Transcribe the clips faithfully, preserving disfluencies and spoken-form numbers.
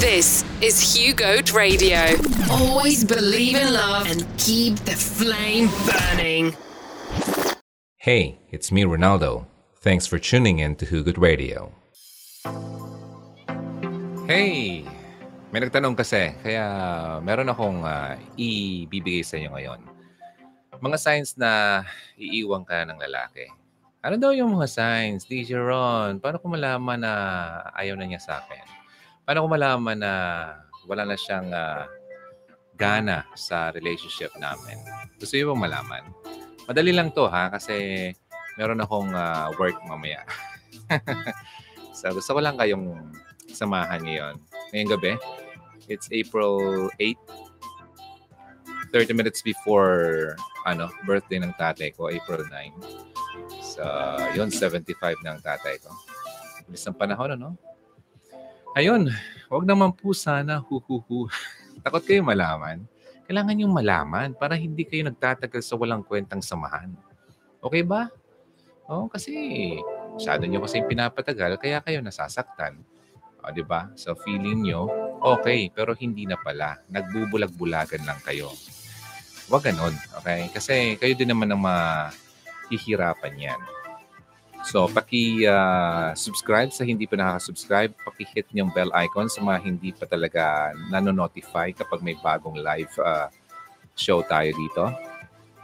This is Hugot Radio. Always believe in love and keep the flame burning. Hey, it's me, Ronaldo. Thanks for tuning in to Hugot Radio. Hey! May nagtanong kasi, kaya meron akong uh, ibibigay sa inyo ngayon. Mga signs na iiwan ka ng lalaki. Ano daw yung mga signs, D J Ron? Paano ko malaman na ayaw na niya sa akin? Paano ko malaman na wala na siyang uh, gana sa relationship namin? Gusto niyo bang malaman? Madali lang to ha, kasi meron akong uh, work mamaya. So gusto ko lang kayong samahan ngayon. Ngayong gabi, it's April eighth, thirty minutes before ano, birthday ng tatay ko, April ninth. So, yun, seventy-five na ang tatay ko. Bilis ng panahon, ano? Ayun, wag naman po sana, huhuhu. Takot kayo malaman. Kailangan niyong malaman para hindi kayo nagtatagal sa walang kwentang samahan. Okay ba? Oo, oh, kasi masyado niyo kasi pinapatagal, kaya kayo nasasaktan. O, diba? So, feeling nyo, okay, pero hindi na pala. Nagbubulag-bulagan lang kayo. Huwag ganun, okay? Kasi kayo din naman ang mahihirapan yan. So, paki-subscribe uh, sa hindi pa nakaka-subscribe. Paki-hit nyo yung bell icon sa mga hindi pa talaga nanonotify kapag may bagong live uh, show tayo dito.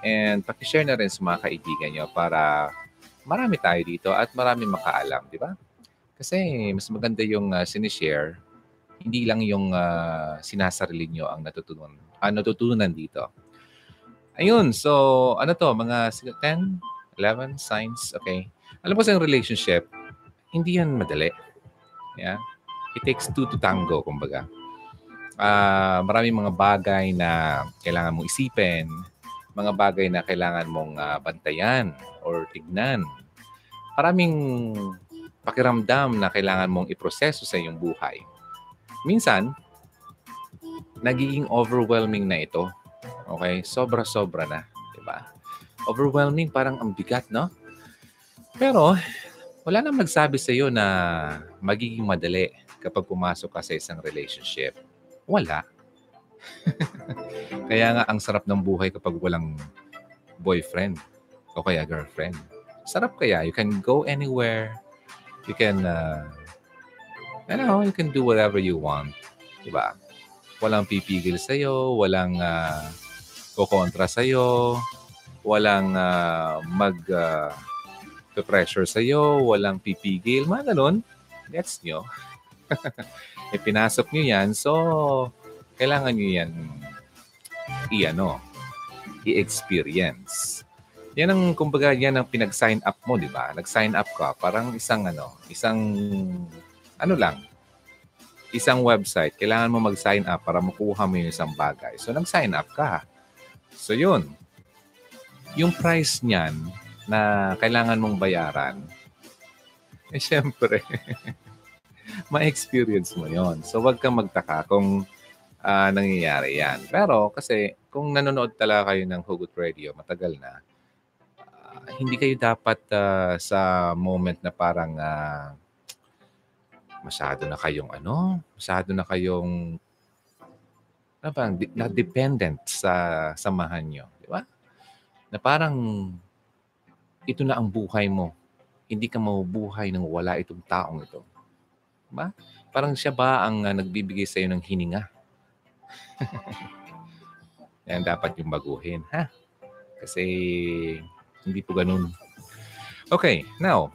And paki-share na rin sa mga kaibigan nyo para marami tayo dito at marami makaalam, di ba? Kasi mas maganda yung uh, sinishare, hindi lang yung uh, sinasarili nyo ang natutunan, uh, natutunan dito. Ayun, so ano to, mga ten, eleven signs, okay. Alam mo sa relationship, hindi yan madali. Yeah? It takes two to tango, kumbaga. Uh, maraming mga bagay na kailangan mong isipin, mga bagay na kailangan mong uh, bantayan or tignan. Maraming pakiramdam na kailangan mong iproseso sa iyong buhay. Minsan, nagiging overwhelming na ito. Okay? Sobra-sobra na. Diba? Overwhelming, parang ang bigat, no? Pero, wala nang magsabi sa iyo na magiging madali kapag pumasok ka sa isang relationship. Wala. Kaya nga, ang sarap ng buhay kapag walang boyfriend o kaya girlfriend. Sarap kaya. You can go anywhere. You can, uh, I don't know, you can do whatever you want. Diba? Walang pipigil sa'yo, walang uh, kukontra sa'yo, walang uh, mag-pressure uh, sa'yo, walang pipigil, mga ganun. Gets nyo. E, pinasok nyo yan, so kailangan nyo yan i-ano, i-experience. Yan ang, kumbaga, yan ang pinag-sign up mo, di ba? Nag-sign up ka. Parang isang, ano, isang, ano lang, isang website. Kailangan mo mag-sign up para makuha mo yung isang bagay. So, nag-sign up ka. So, yun. Yung price niyan na kailangan mong bayaran, eh, syempre, ma-experience mo yun. So, wag kang magtaka kung uh, nangyayari yan. Pero, kasi, kung nanonood talaga kayo ng Hugot Radio, matagal na, hindi kayo dapat uh, sa moment na parang uh, masyado na kayong ano, masyado na kayong na parang di- na dependent sa samahan nyo. Di ba? Na parang ito na ang buhay mo. Hindi ka mabubuhay nang wala itong taong ito. Di ba? Parang siya ba ang uh, nagbibigay sa'yo ng hininga? Yan dapat yung baguhin, ha? Kasi hindi po ganun. Okay, now,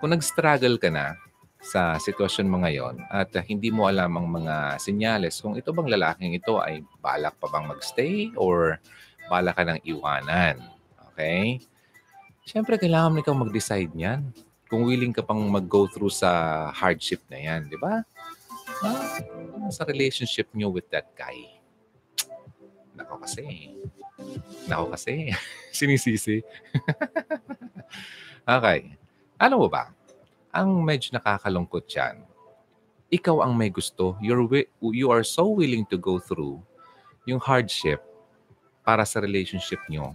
kung nag-struggle ka na sa sitwasyon mo ngayon at hindi mo alam ang mga senyales kung ito bang lalaking ito ay balak pa bang magstay or balak ka ng iwanan. Okay? Siyempre, kailangan mo ikaw mag-decide niyan. Kung willing ka pang mag-go through sa hardship na yan, di ba? Ah, sa relationship niyo with that guy. Nako kasi. Nako kasi. Sinisisi. Okay. Ano ba? Ang medyo nakakalungkot yan. Ikaw ang may gusto. You're wi- you are so willing to go through yung hardship para sa relationship nyo.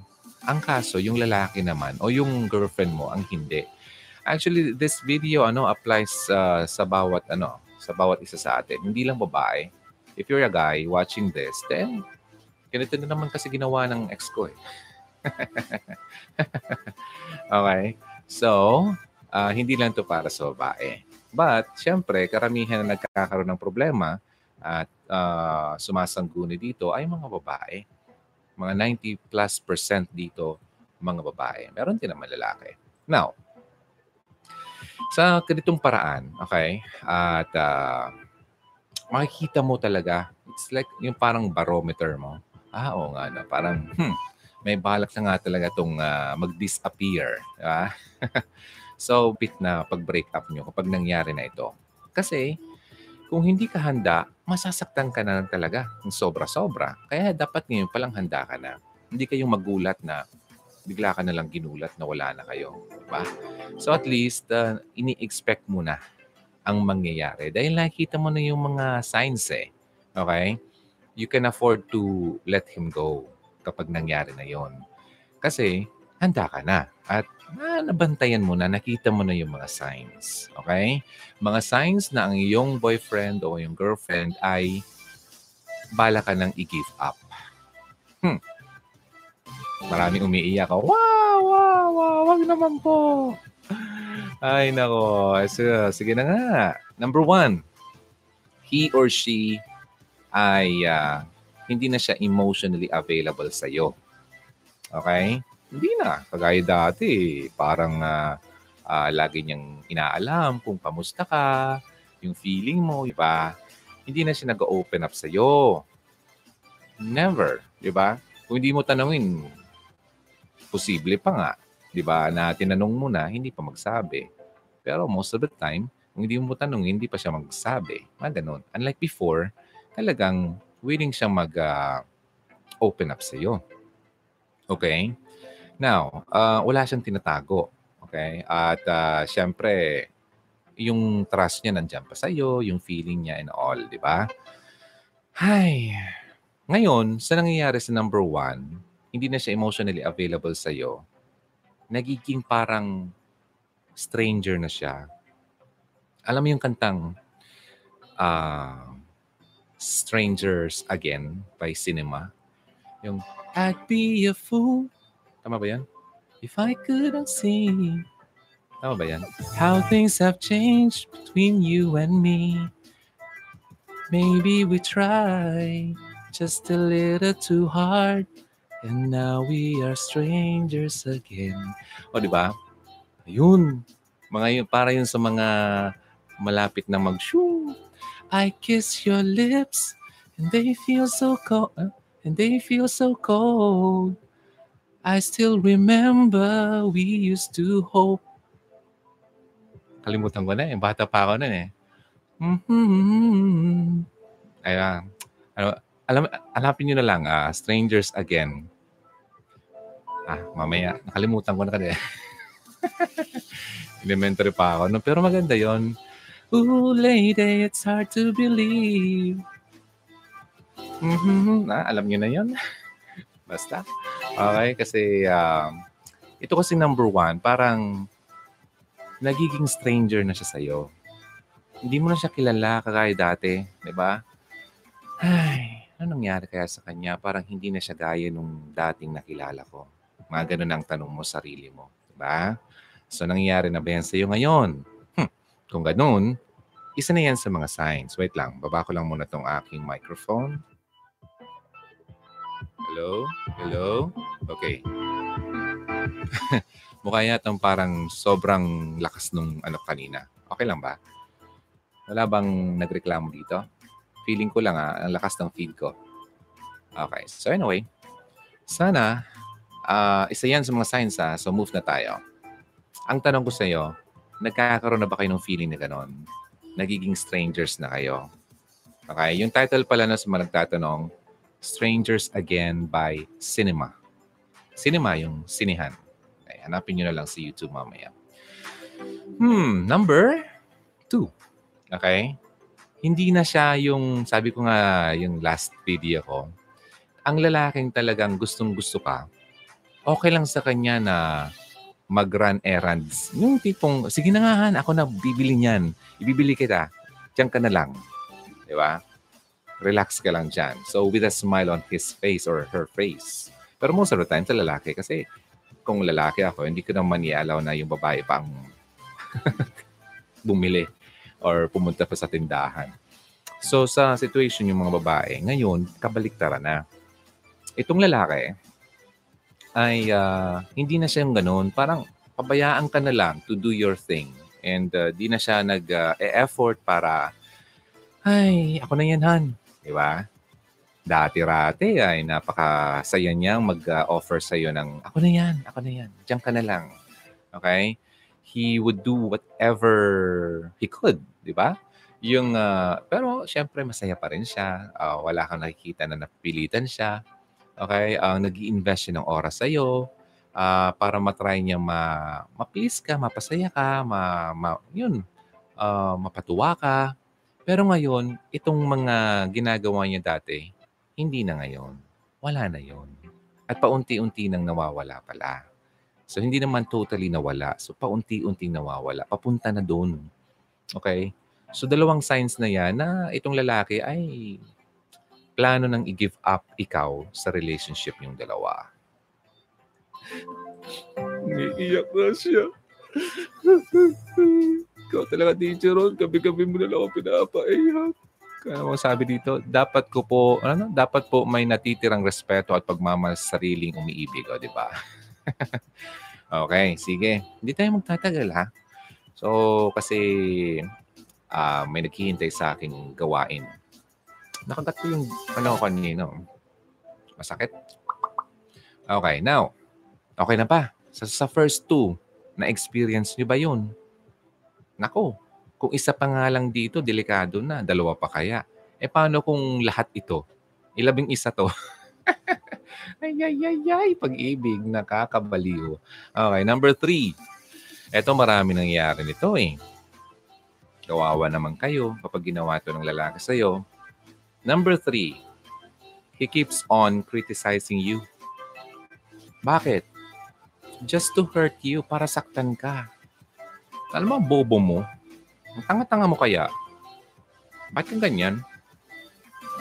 Ang kaso, yung lalaki naman o yung girlfriend mo ang hindi. Actually, this video ano applies uh, sa bawat ano sa bawat isa sa atin. Hindi lang babae. If you're a guy watching this, then ganito na naman kasi ginawa ng ex ko eh. Okay. So, uh, hindi lang to para sa babae. But, syempre, karamihan na nagkakaroon ng problema at uh, sumasangguni dito ay mga babae. Mga ninety plus percent dito, mga babae. Meron din naman lalaki. Now, sa ganitong paraan, okay, at uh, makikita mo talaga, it's like yung parang barometer mo. Ah, oo nga na, parang, hmm, may balak na nga talaga itong uh, mag-disappear. Diba? So, bit na pag-break up nyo kapag nangyari na ito. Kasi, kung hindi ka handa, masasaktan ka na talaga ng sobra-sobra. Kaya dapat ngayon palang handa ka na. Hindi kayong magulat na bigla ka na lang ginulat na wala na kayo. Diba? So at least, uh, ini-expect mo na ang mangyayari. Dahil nakikita mo na yung mga signs eh. Okay? You can afford to let him go kapag nangyari na yon. Kasi, handa ka na. At na, nabantayan mo na, nakita mo na yung mga signs. Okay? Mga signs na ang iyong boyfriend o yung girlfriend ay bala ka nang i-give up. Hmm. Maraming umiiyak. Wow! Wow! Wow! Wag naman po! Ay, nako. So, sige na nga. Number one, he or she ay uh, hindi na siya emotionally available sa'yo. Okay? Hindi na. Kagaya dati, parang uh, uh, lagi niyang inaalam kung pamusta ka, yung feeling mo, di ba? Hindi na siya nag-open up sa'yo. Never, di ba? Kung hindi mo tanawin, posible pa nga, di ba? Na tinanong mo na, hindi pa magsabi. Pero most of the time, kung hindi mo tanongin, hindi pa siya magsabi. Mga ganun. Unlike before, talagang willing siyang mag-open uh, up sa'yo. Okay? Now, uh, wala siyang tinatago. Okay? At uh, siyempre, yung trust niya nandiyan pa sa'yo, yung feeling niya and all, di ba? Ay, ngayon, sa nangyayari sa number one, hindi na siya emotionally available sa'yo, nagiging parang stranger na siya. Alam mo yung kantang uh, Strangers Again by Cinema? Yung, I'd be a fool. Tama ba yan? If I couldn't see. Tama ba yan? How things have changed between you and me. Maybe we try just a little too hard. And now we are strangers again. O, di ba? Ayun. Mga yun, para yun sa mga malapit na mag-shoo. I kiss your lips and they feel so cold. And they feel so cold. I still remember we used to hope. Kalimutan ko na eh. Bata pa ako nun eh. Mm-hmm. Ayan. Ano, alam, alapin nyo na lang. Uh, Strangers Again. Ah, mamaya. Nakalimutan ko na kada eh. Elementary pa ako. No, pero maganda yon. Ooh, lady, it's hard to believe. Mm-hmm. Ah, alam nyo na yon. Basta. Okay, kasi uh, ito kasi number one, parang nagiging stranger na siya sa'yo. Hindi mo na siya kilala kagaya dati, di ba? Ay, ano nangyari kaya sa kanya? Parang hindi na siya gaya nung dating nakilala ko. Mga ganun ang tanong mo sarili mo, di ba? So, nangyari na ba yan sa'yo ngayon? Hm, kung ganun, isa na yan sa mga signs. Wait lang, baba ko lang muna tong aking microphone. Hello? Hello? Okay. Mukha yatang parang sobrang lakas nung ano kanina. Okay lang ba? Wala bang nagreklamo dito? Feeling ko lang ah, ang lakas ng feed ko. Okay. So anyway, sana uh, isa yan sa mga signs ah. So move na tayo. Ang tanong ko sa iyo, nagkakaroon na ba kayo ng feeling na ganon? Nagiging strangers na kayo? Okay. Yung title pala na sa mga nagtatanong, Strangers Again by Cinema. Cinema yung sinihan. Ay, hanapin nyo na lang sa YouTube mamaya. Hmm, number two. Okay? Hindi na siya yung, sabi ko nga yung last video ko, ang lalaking talagang gustong-gusto ka, okay lang sa kanya na mag-run errands. Yung tipong, sige na nga han, ako na bibili niyan. Ibibili kita. diyan ka na lang. Di ba? Relax ka lang dyan. So, with a smile on his face or her face. Pero most of the time, sa lalaki, kasi kung lalaki ako, hindi ko naman i-allow na yung babae pang bumili or pumunta pa sa tindahan. So, sa situation yung mga babae, ngayon, kabaliktara na. Itong lalaki ay uh, hindi na siya yung ganun. Parang pabayaan ka na lang to do your thing. And uh, di na siya nag-e-effort uh, para, ay, ako na yan, han. Diba? Dati-rati ay napakasaya niyang mag-offer sa'yo ng, ako na yan, ako na yan, diyan ka na lang. Okay? He would do whatever he could, di ba? Yung, uh, pero siyempre masaya pa rin siya. Uh, wala kang nakikita na napilitan siya. Okay? Uh, nag-i-invest siya ng oras sa'yo uh, para matry niya ma- ma-please ka, mapasaya ka, ma- ma- yun, uh, mapatuwa ka. Pero ngayon, itong mga ginagawa niya dati, hindi na ngayon. Wala na yon. At paunti-unti nang nawawala pala. So, hindi naman totally nawala. So, paunti-unti nawawala. Papunta na doon. Okay? So, dalawang signs na yan na itong lalaki ay plano nang i-give up ikaw sa relationship yung dalawa. Niiyak na siya. Ikaw talaga, D J Ron. Gabi-gabi mo na lang ako pinapaiyak. Ano sabi dito? Dapat ko po, ano, dapat po may natitirang respeto at pagmamahal sa sariling umiibig, o, di ba? Okay, sige. Hindi tayo magtatagal, ha? So, kasi uh, may naghihintay sa aking gawain. Nakagat ko yung ano kanino. Masakit. Okay, now. Okay na ba? Sa, sa first two, na-experience nyo ba yun? Nako. Kung isa pa nga lang dito, delikado na. Dalawa pa kaya. Eh, paano kung lahat ito? Ilabing isa to. Ay, ay, ay, ay. Pag-ibig, nakakabaliw. Okay, number three. Eto, marami nangyayari nito eh. Kawawa naman kayo kapag ginawa ito ng lalaki sa'yo. Number three. He keeps on criticizing you. Bakit? Just to hurt you, para saktan ka. Alam mo, bobo mo. Ang tanga-tanga mo kaya? Bakit kang ganyan?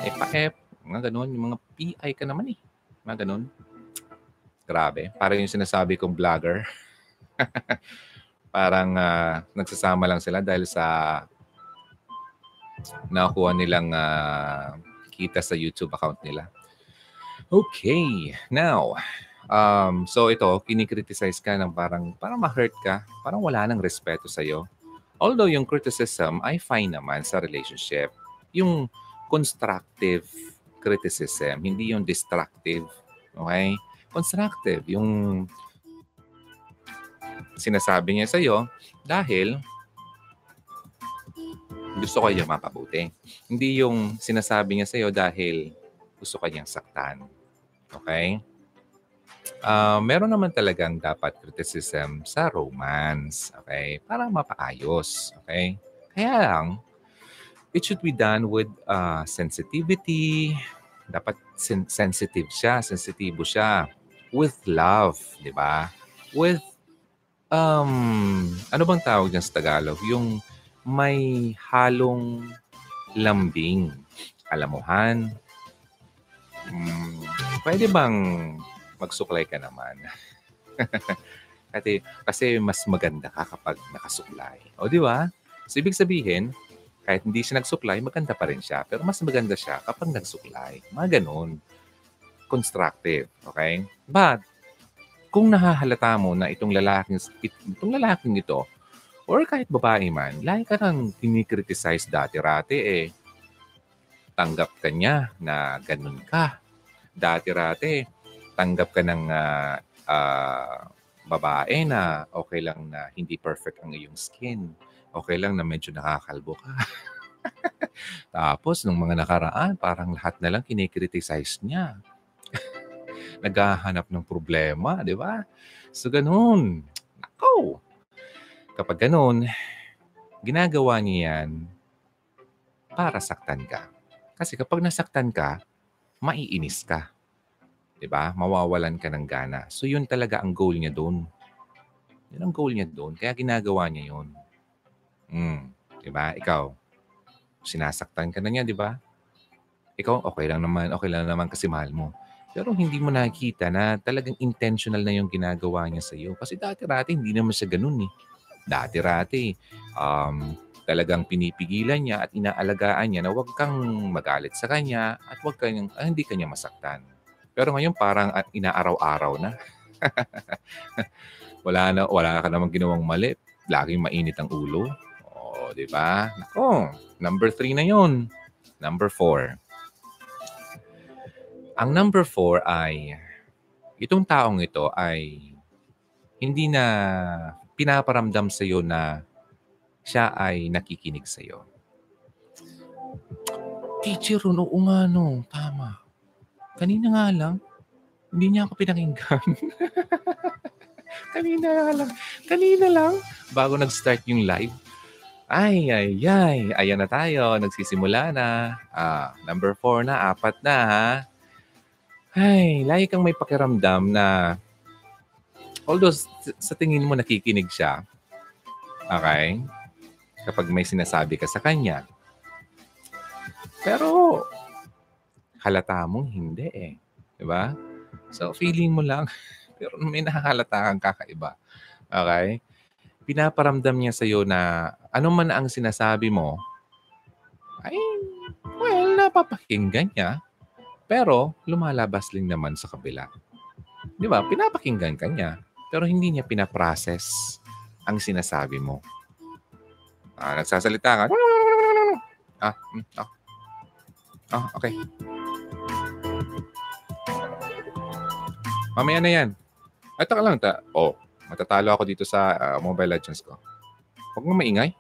Eh, pa-F. Mga ganun. Yung mga P I ka naman eh. Mga ganun. Grabe. Parang yung sinasabi kong vlogger. Parang uh, nagsasama lang sila dahil sa nakuha nilang uh, kita sa YouTube account nila. Okay. Now, um, so ito, kinikriticize ka ng parang, parang ma-hurt ka. Parang wala nang respeto sa'yo. Although yung criticism, I find naman sa relationship, yung constructive criticism, hindi yung destructive. Okay? Constructive. Yung sinasabi niya sa'yo dahil gusto ko yung mapabuti. Hindi yung sinasabi niya sa'yo dahil gusto ka niyang saktan. Okay? Uh, meron naman talagang dapat criticism sa romance, okay? Para mapaayos, okay? Kaya lang, it should be done with uh, sensitivity. Dapat sen- sensitive siya, sensitibo siya. With love, di ba? With, um, ano bang tawag niyan sa Tagalog? Yung may halong lambing. Alam mo, han? Um, pwede bang magsuklay ka naman. Kasi, kasi mas maganda ka kapag nakasuklay. O, di ba? So, ibig sabihin, kahit hindi siya nagsuklay, maganda pa rin siya. Pero mas maganda siya kapag nagsuklay. Mga ganun. Constructive. Okay? But, kung nahahalata mo na itong lalaking, itong lalaking ito, or kahit babae man, lagi ka nang tinikriticize dati-rati eh. Tanggap ka niya na ganun ka. Dati-rati tanggap ka ng uh, uh, babae na okay lang na hindi perfect ang iyong skin. Okay lang na medyo nakakalbo ka. Tapos, nung mga nakaraan, parang lahat na lang kinikriticize niya. Naghahanap ng problema, di ba? So, ganun. Nako! Kapag ganun, ginagawa niya yan para saktan ka. Kasi kapag nasaktan ka, maiinis ka. Diba? Mawawalan ka ng gana. So, yun talaga ang goal niya doon. Yun ang goal niya doon. Kaya ginagawa niya yun. Mm. Diba? Ikaw, sinasaktan ka na niya, di ba? Ikaw, okay lang naman, okay lang naman kasi mahal mo. Pero hindi mo nakikita na talagang intentional na yung ginagawa niya sa iyo. Kasi dati-rati, hindi naman siya ganun eh. Dati-rati, um, talagang pinipigilan niya at inaalagaan niya na huwag kang magalit sa kanya at huwag kang, ah, hindi kanya masaktan. Pero ngayon parang inaaraw-araw na. wala na. Wala ka namang ginawang mali. Laging mainit ang ulo. O, di ba? Nako, number three na yon. Number four. Ang number four ay, itong taong ito ay hindi na pinaparamdam sa iyo na siya ay nakikinig sa iyo. Teacher, oo nga no, tama. Kanina nga lang, hindi niya ako pinakinggan. kanina nga lang, kanina lang, bago nag-start yung live. Ay, ay, ay, ayan na tayo, nagsisimula na. Ah, number four na, apat na ha. Ay, lagi kang may pakiramdam na although sa tingin mo nakikinig siya, okay, kapag may sinasabi ka sa kanya, pero halata mong hindi eh. Diba? So, feeling mo lang, pero may nakahalata kang kakaiba. Okay? Pinaparamdam niya sa'yo na anuman ang sinasabi mo, ay, well, napapakinggan niya. Pero, lumalabas lang naman sa kabila. Di ba? Pinapakinggan ka niya, pero hindi niya pinaprocess ang sinasabi mo. Ah, nagsasalita ka. Ah, mm, oh. Oh, okay. Mamaya na yan. Ay, taka lang. Ta oh, matatalo ako dito sa uh, Mobile Legends ko. Huwag mo maingay.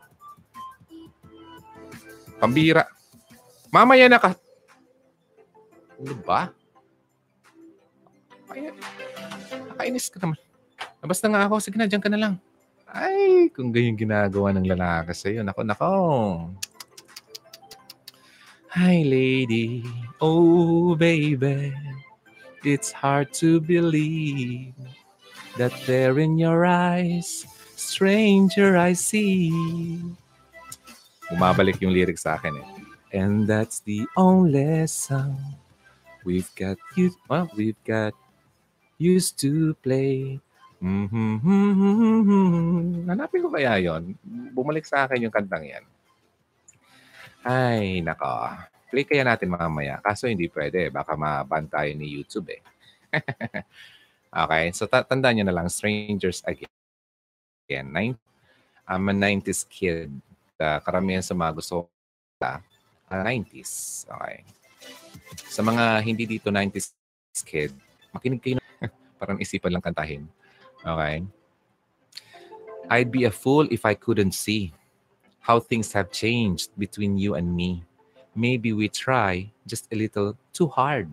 Pambira. Mamaya na ka. Ano ba? Ay, nakainis ka naman. Labas na nga ako. Sige na, dyan ka na lang. Ay, kung ganyan ginagawa ng lalaki sa'yo. Nako, nako. Hi, lady. Oh, baby. It's hard to believe that there in your eyes, stranger I see. Bumabalik yung lyrics sa akin eh. And that's the only song we've got used, well, we've got used to play. Mm-hmm, mm-hmm. Hanapin ko kaya yon. Bumalik sa akin yung kantang yan. Ay, nako. Play kaya natin mamaya. Kaso hindi pwede. Baka maban tayo ni YouTube eh. Okay. So tandaan nyo na lang. Strangers Again. Again. I'm a nineties kid. Uh, karamihan sa mga gusto sa uh, nineties. Okay. Sa mga hindi dito nineties kid, makinig kayo na, parang isipan lang kantahin. Okay? I'd be a fool if I couldn't see how things have changed between you and me. Maybe we try just a little too hard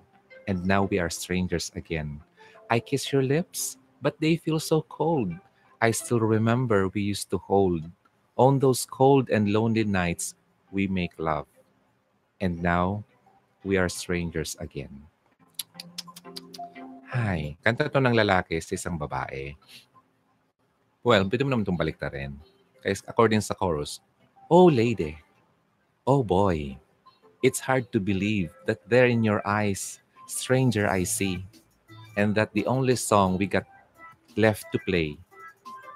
and now we are strangers again. I kiss your lips, but they feel so cold. I still remember we used to hold. On those cold and lonely nights, we make love. And now, we are strangers again. Hi. Kanta to ng lalaki sa isang babae. Well, pwede mo naman itong balikta rin. According sa chorus, oh lady, oh boy, it's hard to believe that there in your eyes, stranger I see, and that the only song we got left to play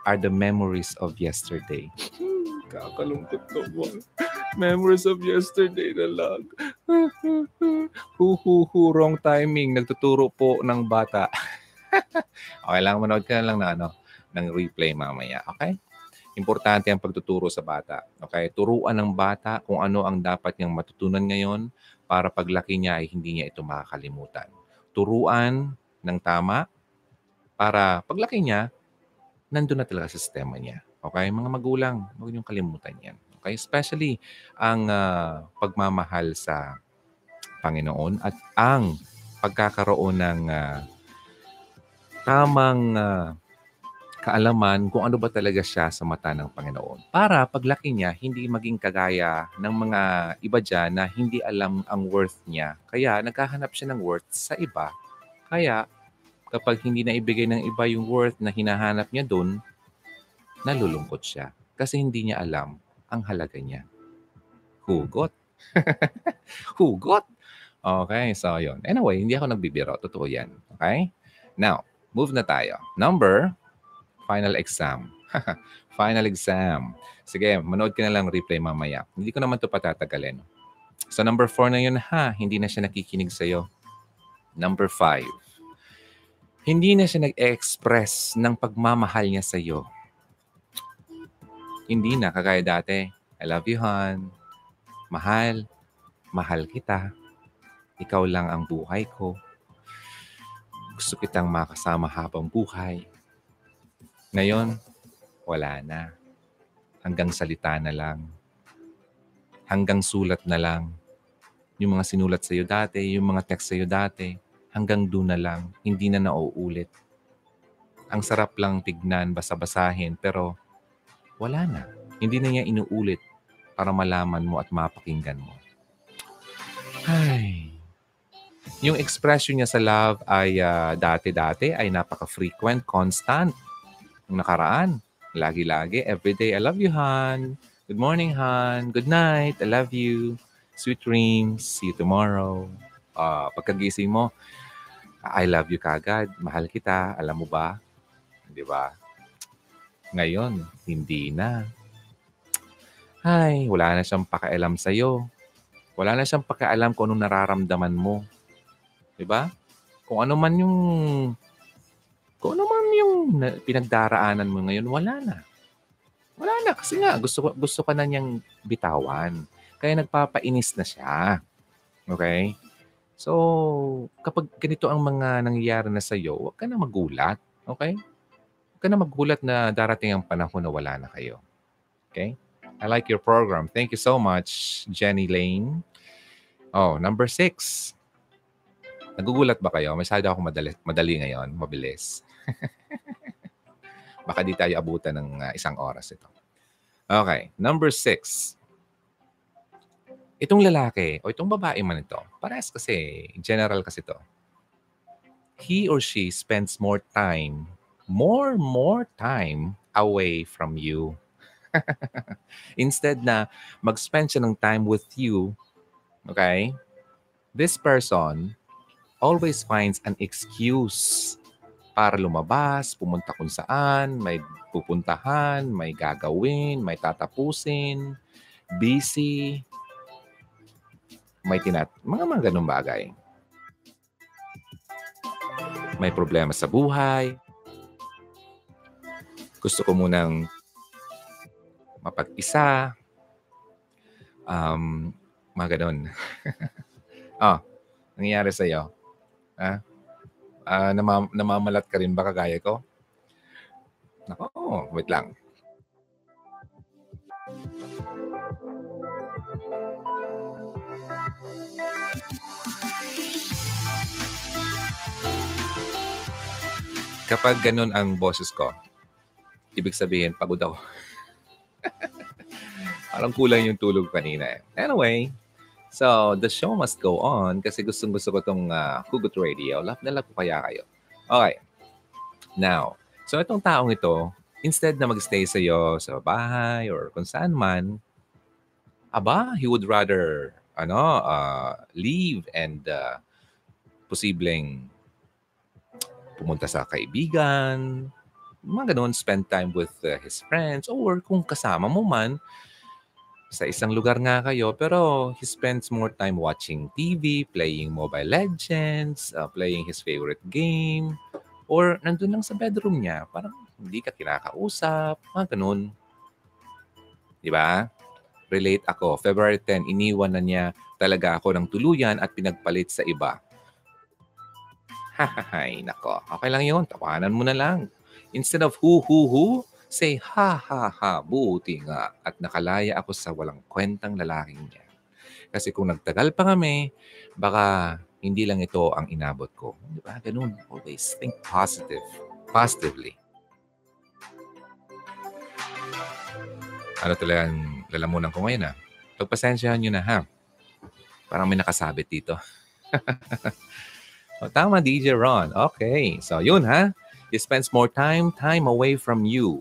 are the memories of yesterday. Kakalungkot to mo. Memories of yesterday na lang. Hu-hu-hu, wrong timing. Nagtuturo po ng bata. Okay lang, manood ka na lang na, ano, ng replay mamaya. Okay? Importante ang pagtuturo sa bata. Okay? Turuan ng bata kung ano ang dapat niyang matutunan ngayon para paglaki niya ay hindi niya ito makakalimutan. Turuan ng tama para paglaki niya, nandun na talaga sa sistema niya. Okay? Mga magulang, huwag niyong kalimutan yan. Okay? Especially ang uh, pagmamahal sa Panginoon at ang pagkakaroon ng uh, tamang uh, kaalaman kung ano ba talaga siya sa mata ng Panginoon. Para paglaki niya, hindi maging kagaya ng mga iba dyan na hindi alam ang worth niya. Kaya naghahanap siya ng worth sa iba. Kaya kapag hindi na ibigay ng iba yung worth na hinahanap niya dun, nalulungkot siya kasi hindi niya alam ang halaga niya. Hugot Hugot. Okay, so yun. Anyway, hindi ako nagbibiro. Totoo yan. Okay? Now, move na tayo. Number, final exam. Final exam. Sige, manood ka na lang replay mamaya. Hindi ko naman ito patatagalin. So, number four na yun, ha? Hindi na siya nakikinig sa'yo. Number five. Hindi na siya nag-express ng pagmamahal niya sa'yo. Hindi na, kagaya dati. I love you, hon. Mahal. Mahal kita. Ikaw lang ang buhay ko. Gusto kitang makasama habang buhay. Ngayon, wala na. Hanggang salita na lang. Hanggang sulat na lang. Yung mga sinulat sa'yo dati, yung mga text sa'yo dati, hanggang doon na lang. Hindi na nauulit. Ang sarap lang tignan, basa-basahin, pero wala na. Hindi na niya inuulit para malaman mo at mapakinggan mo. Ay... Yung expression niya sa love ay uh, dati-dati ay napaka-frequent, constant. Yung nakaraan, lagi-lagi, everyday, I love you, hon. Good morning, hon. Good night. I love you. Sweet dreams. See you tomorrow. Uh, pagkagising mo, I love you kagad. Mahal kita. Alam mo ba? Di ba? Ngayon, hindi na. Ay, wala na siyang pakialam sa'yo. Wala na siyang pakialam kung anong nararamdaman mo. Diba? Kung ano man yung kung ano man yung pinagdaraanan mo ngayon, wala na. Wala na kasi nga gusto gusto ka na niyang bitawan. Kaya nagpapainis na siya. Okay? So, kapag ganito ang mga nangyayari na sa iyo, huwag ka na magulat, okay? Huwag ka na magulat na darating ang panahon na wala na kayo. Okay? I like your program. Thank you so much, Jenny Lane. Oh, number six. Nagugulat ba kayo? Masyado akong madali, madali ngayon. Mabilis. Baka di tayo abutan ng uh, isang oras ito. Okay. Number six. Itong lalaki o itong babae man ito, parehas kasi, general kasi ito. He or she spends more time, more, more time away from you. Instead na mag-spend siya ng time with you, okay, this person always finds an excuse para lumabas, pumunta kung saan, may pupuntahan, may gagawin, may tatapusin, busy, may tinat... Mga mga ganun bagay. May problema sa buhay. Gusto ko munang mapag-isa. Um, mga ganun. Oh, nangyayari sa'yo. Ah, ah namam- namamalat ka rin ba kagaya ko? Nako, oh, wait lang. Kapag ganun ang boses ko, ibig sabihin, pagod ako. Parang kulang yung tulog kanina eh. Anyway, so, the show must go on kasi gustong-gusto ko itong uh, Hugot Radio. Love na love ko kaya kayo. Okay. Now, so itong taong ito, instead na mag-stay sa'yo sa bahay or kung saan man, aba, he would rather ano, uh, leave and uh, posibleng pumunta sa kaibigan, mga ganun, spend time with uh, his friends, or kung kasama mo man, sa isang lugar nga kayo, pero he spends more time watching T V, playing Mobile Legends, uh, playing his favorite game, or nandun lang sa bedroom niya. Parang hindi ka kinakausap, mga ganun. Diba? Relate ako. February tenth, iniwan na niya talaga ako ng tuluyan at pinagpalit sa iba. Hahahay, nako. Okay lang yun. Tawanan mo na lang. Instead of hu-hu-hu, say, ha, ha, ha, buti nga. At nakalaya ako sa walang kwentang lalaking niya. Kasi kung nagtagal pa kami, baka hindi lang ito ang inabot ko. Di ba? Ganun. Always think positive. Positively. Ano talagang lalamunan ko ngayon, ha? Pagpasensyahan nyo na, ha? Parang may nakasabit dito. O, tama, D J Ron. Okay. So, yun, ha? He spends more time, time away from you.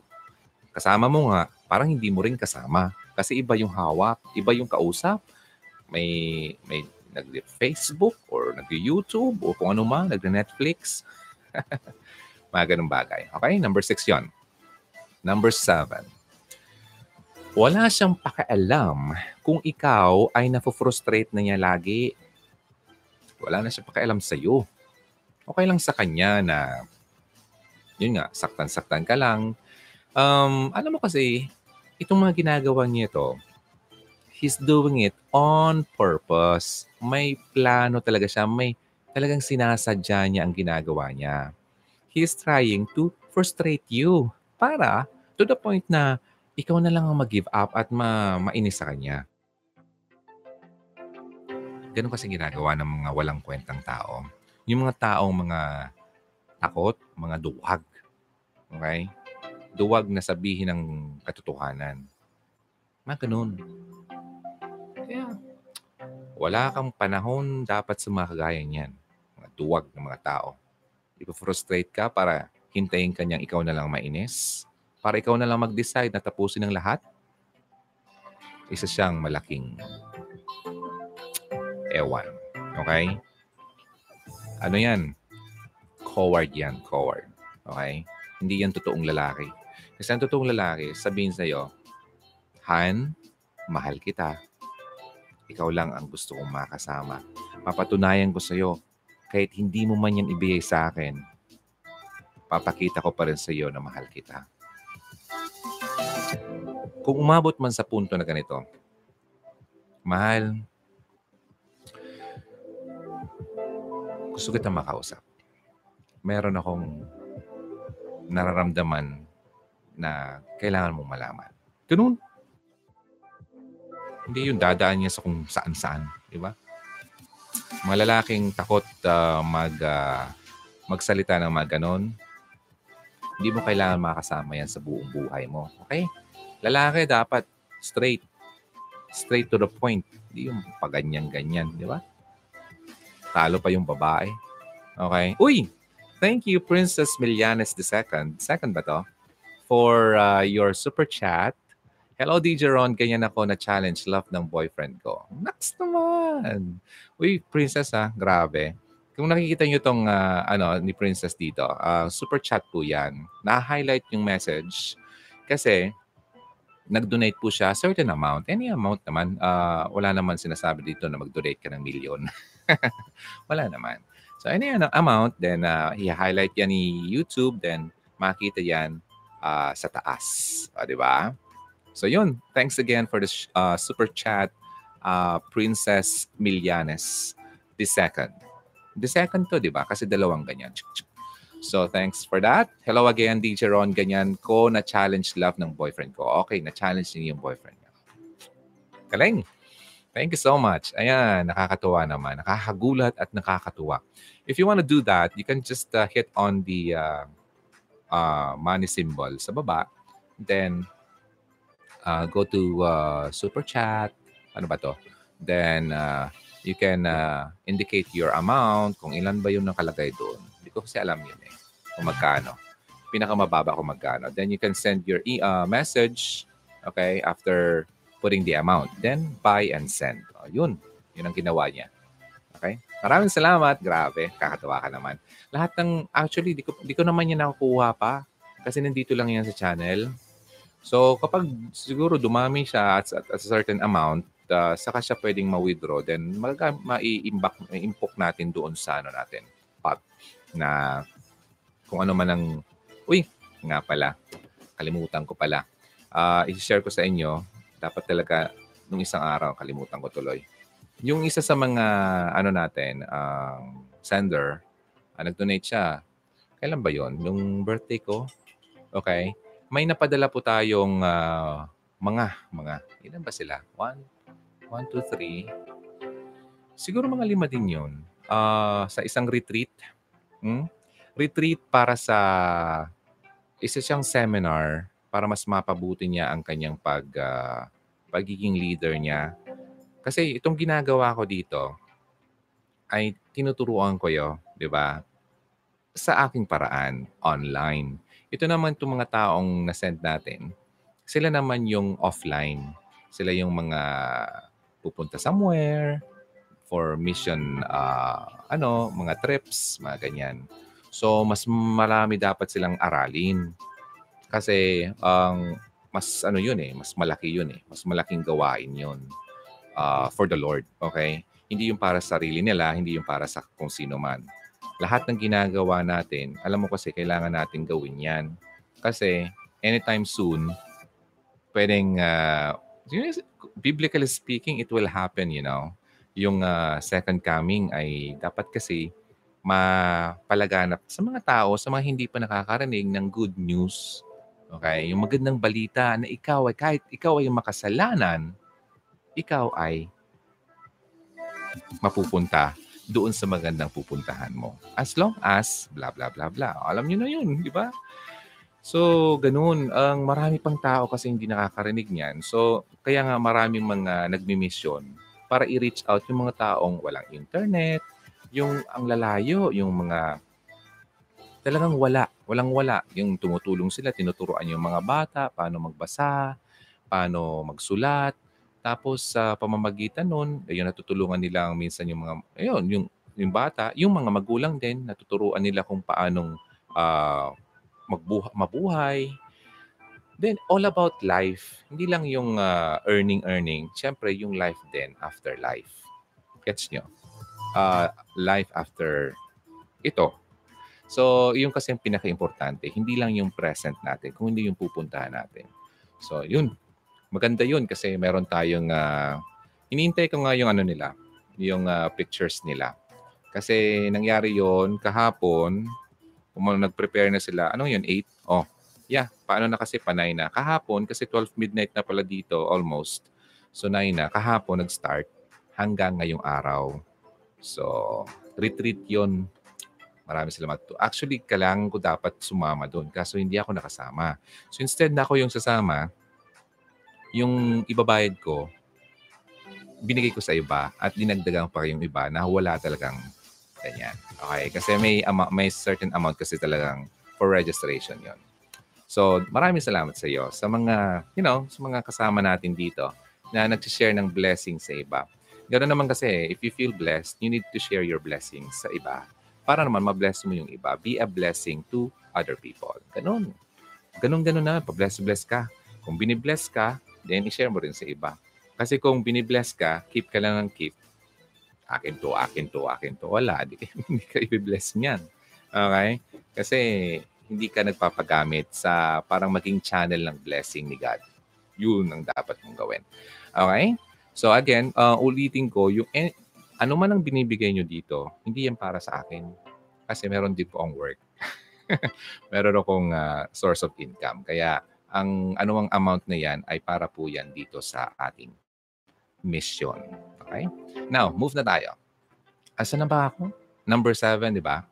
Kasama mo nga, parang hindi mo rin kasama. Kasi iba yung hawak, iba yung kausap, may may nag-Facebook or nag-YouTube o kung ano man, nag-Netflix. Mga ganun bagay. Okay? Number six yon. Number seven. Wala siyang pakialam kung ikaw ay nafo-frustrate na niya lagi. Wala na siyang pakialam sa'yo. Okay lang sa kanya na, yun nga, saktan-saktan ka lang. Um, alam mo kasi, itong mga ginagawa niya ito, he's doing it on purpose. May plano talaga siya. May talagang sinasadya niya ang ginagawa niya. He's trying to frustrate you para to the point na ikaw na lang ang mag-give up at ma mainis sa kanya. Ganun kasi ginagawa ng mga walang kwentang tao. Yung mga taong mga takot, mga duwag. Okay? Duwag na sabihin ng katotohanan. Mga ganun. Kaya, wala kang panahon dapat sa mga kagaya niyan. Mga duwag ng mga tao. Ipa-frustrate ka para hintayin ka niyang ikaw na lang mainis. Para ikaw na lang mag-decide na tapusin ang lahat. Isa siyang malaking ewan. Okay? Ano yan? Coward yan. Coward. Okay? Hindi yan totoong lalaki. Kasi ang totoong lalaki, sabihin sa'yo, Han, mahal kita. Ikaw lang ang gusto kong makasama. Papatunayan ko sa'yo, kahit hindi mo man yan ibigay sa akin, papakita ko pa rin sa'yo na mahal kita. Kung umabot man sa punto na ganito, mahal, gusto kita makausap. Meron akong nararamdaman na kailangan mong malaman. Ganun. Hindi yung dadaan niya sa kung saan-saan. Diba? Malalaking takot uh, mag, uh, magsalita ng mga ganun. Hindi mo kailangan makasama yan sa buong buhay mo. Okay? Lalaki dapat straight. Straight to the point. Hindi yung paganyan-ganyan. Diba? Talo pa yung babae. Okay? Uy! Thank you, Princess Milianes the second. Second ba to? For uh, your super chat. Hello, D J Ron. Ganyan ako na challenge love ng boyfriend ko. Next naman. Uy, Princess ha. Grabe. Kung nakikita nyo itong uh, ano, ni Princess dito, uh, super chat po yan. Na-highlight yung message. Kasi, nag-donate po siya certain amount. Any amount naman. Uh, wala naman sinasabi dito na mag-donate ka ng million. Wala naman. So, any amount. Then, uh, i-highlight yan ni YouTube. Then, makita yan uh, sa taas. O, diba? So yun, thanks again for the uh, super chat, uh, Princess Milianes the second. The second to, di ba? Kasi dalawang ganyan. So thanks for that. Hello again, D J Ron. Ganyan ko na-challenge love ng boyfriend ko. Okay, na-challenge niya yung boyfriend niya. Galing. Thank you so much. Ayan, nakakatuwa naman. Nakakagulat at nakakatuwa. If you want to do that, you can just uh, hit on the uh, uh, money symbol sa baba. Then, Uh, go to uh, Super Chat. Ano ba to? Then, uh, you can uh, indicate your amount. Kung ilan ba yung nakalagay doon. Hindi ko kasi alam yun eh. Kung magkano. Pinakamababa kung magkano. Then, you can send your e uh, message. Okay? After putting the amount. Then, buy and send. Oh, yun. Yun ang ginawa niya. Okay? Maraming salamat. Grabe. Kakatawa ka naman. Lahat ng, actually, di ko, di ko naman yan nakukuha pa. Kasi nandito lang yan sa channel. So, kapag siguro dumami siya at, at, at a certain amount, uh, saka siya pwedeng ma-withdraw, then ma-iimpok natin doon sa ano natin. Pag na kung ano man ang, uy, nga pala, kalimutan ko pala. Uh, i-share ko sa inyo, dapat talaga nung isang araw, kalimutan ko tuloy. Yung isa sa mga ano natin, uh, sender, uh, nag-donate siya. Kailan ba yon? Yung birthday ko? Okay. May napadala po tayong uh, mga, mga, ilan ba sila? One, one, two, three. Siguro mga lima din yun. Uh, sa isang retreat. Hmm? Retreat para sa isa siyang seminar para mas mapabuti niya ang kanyang pag, uh, pagiging leader niya. Kasi itong ginagawa ko dito ay tinuturuan ko yun, di ba? Sa aking paraan, online. Ito naman itong mga taong nasend natin, sila naman yung offline. Sila yung mga pupunta somewhere for mission, uh, ano, mga trips, mga ganyan. So, mas marami dapat silang aralin. Kasi, ang um, mas ano yun eh, mas malaki yun eh. Mas malaking gawain yun uh, for the Lord. Okay? Hindi yung para sa sarili nila, hindi yung para sa kung sino man. Lahat ng ginagawa natin, alam mo kasi, kailangan natin gawin yan. Kasi, anytime soon, pwedeng, uh, biblically speaking, it will happen, you know. Yung uh, second coming ay dapat kasi mapalaganap sa mga tao, sa mga hindi pa nakakarinig ng good news. Okay? Yung magandang balita na ikaw ay, kahit ikaw ay makasalanan, ikaw ay mapupunta doon sa magandang pupuntahan mo. As long as, blah, blah, blah, blah. Alam nyo na yun, di ba? So, ganun. Ang marami pang tao kasi hindi nakakarinig niyan. So, kaya nga maraming mga nagmimisyon para i-reach out yung mga taong walang internet, yung ang lalayo, yung mga talagang wala, walang wala. Yung tumutulong sila, tinuturuan yung mga bata, paano magbasa, paano magsulat. Tapos sa uh, pamamagitan nun, ayun, natutulungan nila minsan yung mga, ayun, yung, yung bata, yung mga magulang din, natuturuan nila kung paanong uh, magbuha, mabuhay. Then, all about life. Hindi lang yung uh, earning-earning. Siyempre, yung life din after life. Gets nyo? Uh, life after ito. So, yung kasi yung pinaka-importante. Hindi lang yung present natin, kung hindi yung pupuntahan natin. So, yun. Maganda yun kasi meron tayong, uh, iniintay ko nga yung ano nila, yung uh, pictures nila. Kasi nangyari yon kahapon, kung nag-prepare na sila, ano yun, eight? Oh, yeah, paano na kasi panay na. Kahapon, kasi twelve midnight na pala dito, almost. So, nine na, kahapon nag-start hanggang ngayong araw. So, retreat yon. Maraming salamat. Actually, kailangan ko dapat sumama doon, kaso hindi ako nakasama. So, instead na ako yung sasama, yung ibabayad ko, binigay ko sa iba at dinagdagan pa yung iba na wala talagang ganyan. Okay? Kasi may, ama- may certain amount kasi talagang for registration yon. So, maraming salamat sa iyo. Sa mga, you know, sa mga kasama natin dito na nag-share ng blessings sa iba. Ganoon naman kasi, if you feel blessed, you need to share your blessings sa iba para naman ma-bless mo yung iba. Be a blessing to other people. Ganun. Ganun-ganun na. Pa-bless-bless ka. Kung binibless ka, then i-share mo rin sa iba. Kasi kung binibless ka, keep ka lang ng keep. Akin to, akin to, akin to. Wala. Di, hindi ka i-bless niyan. Okay? Kasi hindi ka nagpapagamit sa parang maging channel ng blessing ni God. Yun ang dapat mong gawin. Okay? So again, uh, ulitin ko, yung en- ano man ang binibigay nyo dito, hindi yan para sa akin. Kasi meron din po ang work. Meron akong uh, source of income. Kaya ang anumang amount na yan ay para po yan dito sa ating mission. Okay? Now, move na tayo. Asan na ba ako? Number seven, di ba?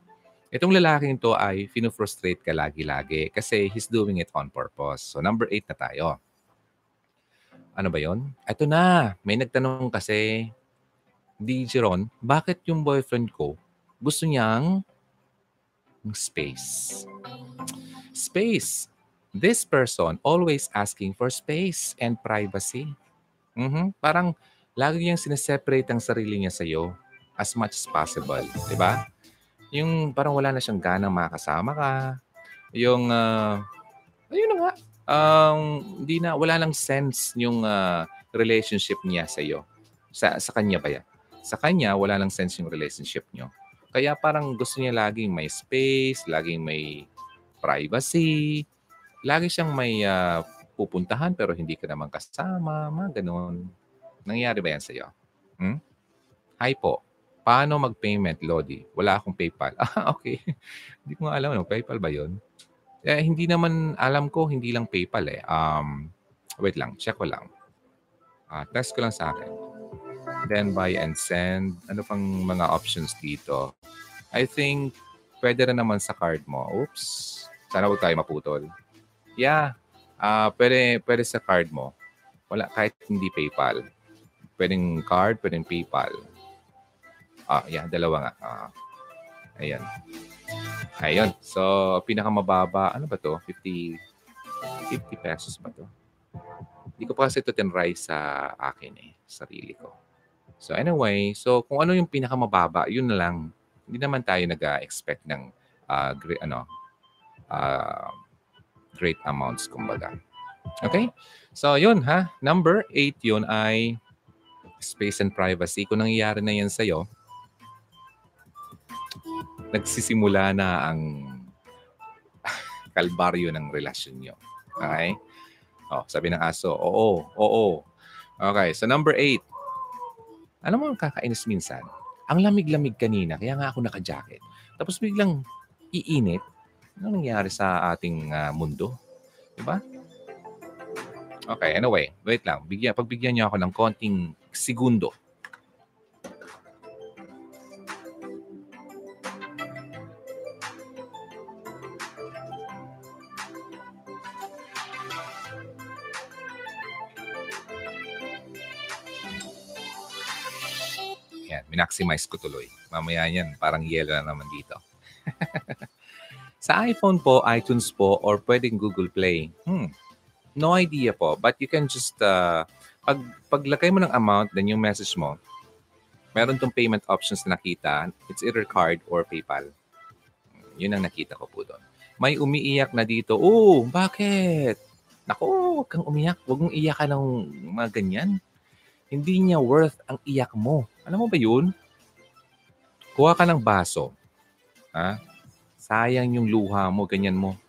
Itong lalaking to ay finu-frustrate ka lagi-lagi kasi he's doing it on purpose. So, number eight na tayo. Ano ba yon? Ito na. May nagtanong kasi, D J Ron, bakit yung boyfriend ko gusto niyang space? Space. This person always asking for space and privacy. Mm-hmm. Parang lagi niyang sineseparate ang sarili niya sa'yo as much as possible. Diba? Yung parang wala na siyang ganang makasama ka. Yung, uh, ayun na nga, um, di na, wala lang sense yung uh, relationship niya sa'yo. Sa, sa kanya ba yan? Sa kanya, wala lang sense yung relationship niyo. Kaya parang gusto niya laging may space, laging may privacy, lagi siyang may uh, pupuntahan pero hindi ka naman kasama, mga ganun. Nangyayari ba yan sa'yo? Hmm? Hi po. Paano mag-payment, Lodi? Wala akong PayPal. Ah, okay. Hindi ko nga alam, no? PayPal ba yun? Eh, hindi naman alam ko, hindi lang PayPal eh. Um, wait lang, check ko lang. Uh, test ko lang sa akin. Then buy and send. Ano pang mga options dito? I think pwede rin naman sa card mo. Oops. Sana huwag tayo maputol. Yeah, uh, pwede, pwede sa card mo. Wala, kahit hindi PayPal. Pwedeng card, pwedeng PayPal. Ah, yeah, dalawa nga. Ah, ayan. Ayun. So, pinakamababa, ano ba to? fifty pesos ba to? Hindi ko pa kasi ito tinry sa akin eh, sarili ko. So anyway, so kung ano yung pinakamababa, yun na lang. Hindi naman tayo nag-expect ng uh, great, ano, uh, great amounts, kumbaga. Okay? So yun ha, number eight yun ay space and privacy. Kung nangyayari na yan sa'yo, nagsisimula na ang kalbaryo ng relasyon nyo. Okay? Oh, sabi ng aso, oo, oo. Okay, so number eight. Alam mo ang kakainis minsan? Ang lamig-lamig kanina, kaya nga ako naka-jacket. Tapos biglang iinit. Ano nangyari sa ating uh, mundo? Diba? Okay, anyway. Wait lang. Bigyan, pagbigyan niyo ako ng konting segundo. Maximize ko tuloy. Mamaya yan, parang yellow na naman dito. Sa iPhone po, iTunes po, or pwedeng Google Play. Hmm. No idea po. But you can just, uh, pag, paglagay mo ng amount, then yung message mo, meron tong payment options na nakita. It's either card or PayPal. Yun ang nakita ko po doon. May umiiyak na dito. Oh, bakit? Naku, huwag kang umiyak. Huwag mong iyakan ng mga ganyan. Hindi niya worth ang iyak mo. Alam mo ba yun? Kuha ka ng baso. Ha? Sayang yung luha mo, ganyan mo.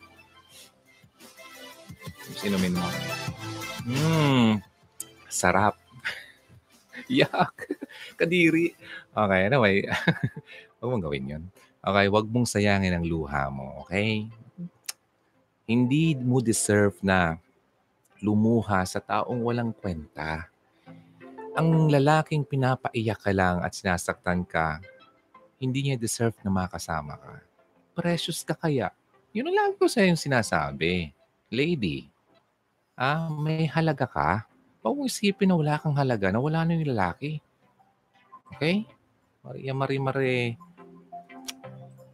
Sinumin mo. Mmm, sarap. Yak. Kadiri. Okay, anyway. Huwag mong gawin yun. Okay, huwag mong sayangin ang luha mo, okay? Hindi mo deserve na lumuha sa taong walang kwenta. Ang lalaking pinapaiyak ka lang at sinasaktan ka, hindi niya deserve na makasama ka. Precious ka kaya. Yun ang lagi ko sa'yo yung sinasabi. Lady, ah, may halaga ka. Huwag mong isipin na wala kang halaga, na wala na yung lalaki. Okay? Maria, Marie, Marie.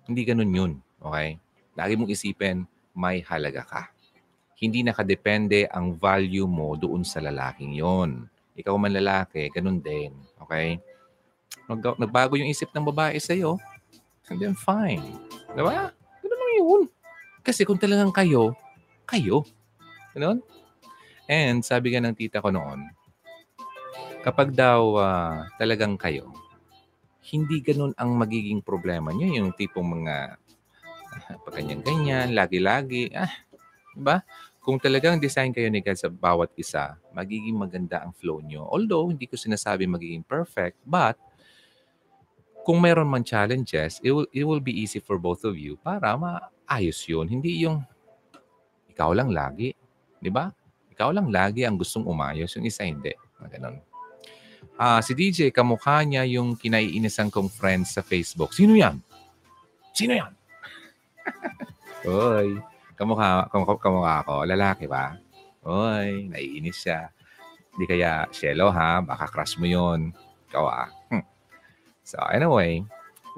Hindi ganun yun. Okay? Lagi mong isipin, may halaga ka. Hindi nakadepende ang value mo doon sa lalaking yon. Ikaw man lalaki, ganun din. Okay? Nag- nagbago yung isip ng babae sa'yo, and then fine. Diba? Ganun lang yun. Kasi kung talagang kayo, kayo. Ganun? And sabi nga ng tita ko noon, kapag daw uh, talagang kayo, hindi ganun ang magiging problema niyo. Yung tipong mga ah, pagkanyan-ganyan, lagi-lagi. Ah, diba? Kung talagang design kayo ni God sa bawat isa, magiging maganda ang flow nyo. Although, hindi ko sinasabi magiging perfect, but kung mayroon man challenges, it will, it will be easy for both of you para maayos yun. Hindi yung ikaw lang lagi. Di ba? Ikaw lang lagi ang gustong umayos. Yung isa hindi. Ganun. Ah, si D J, kamukha niya yung kinaiinisan kong friends sa Facebook. Sino yan? Sino yan? Hoy. Kamukha, kamukha, kamukha ako. Lalaki ba? Oy, naiinis siya. Hindi kaya, Shelo ha, baka crush mo yun. Ikaw ah. Hm. So anyway,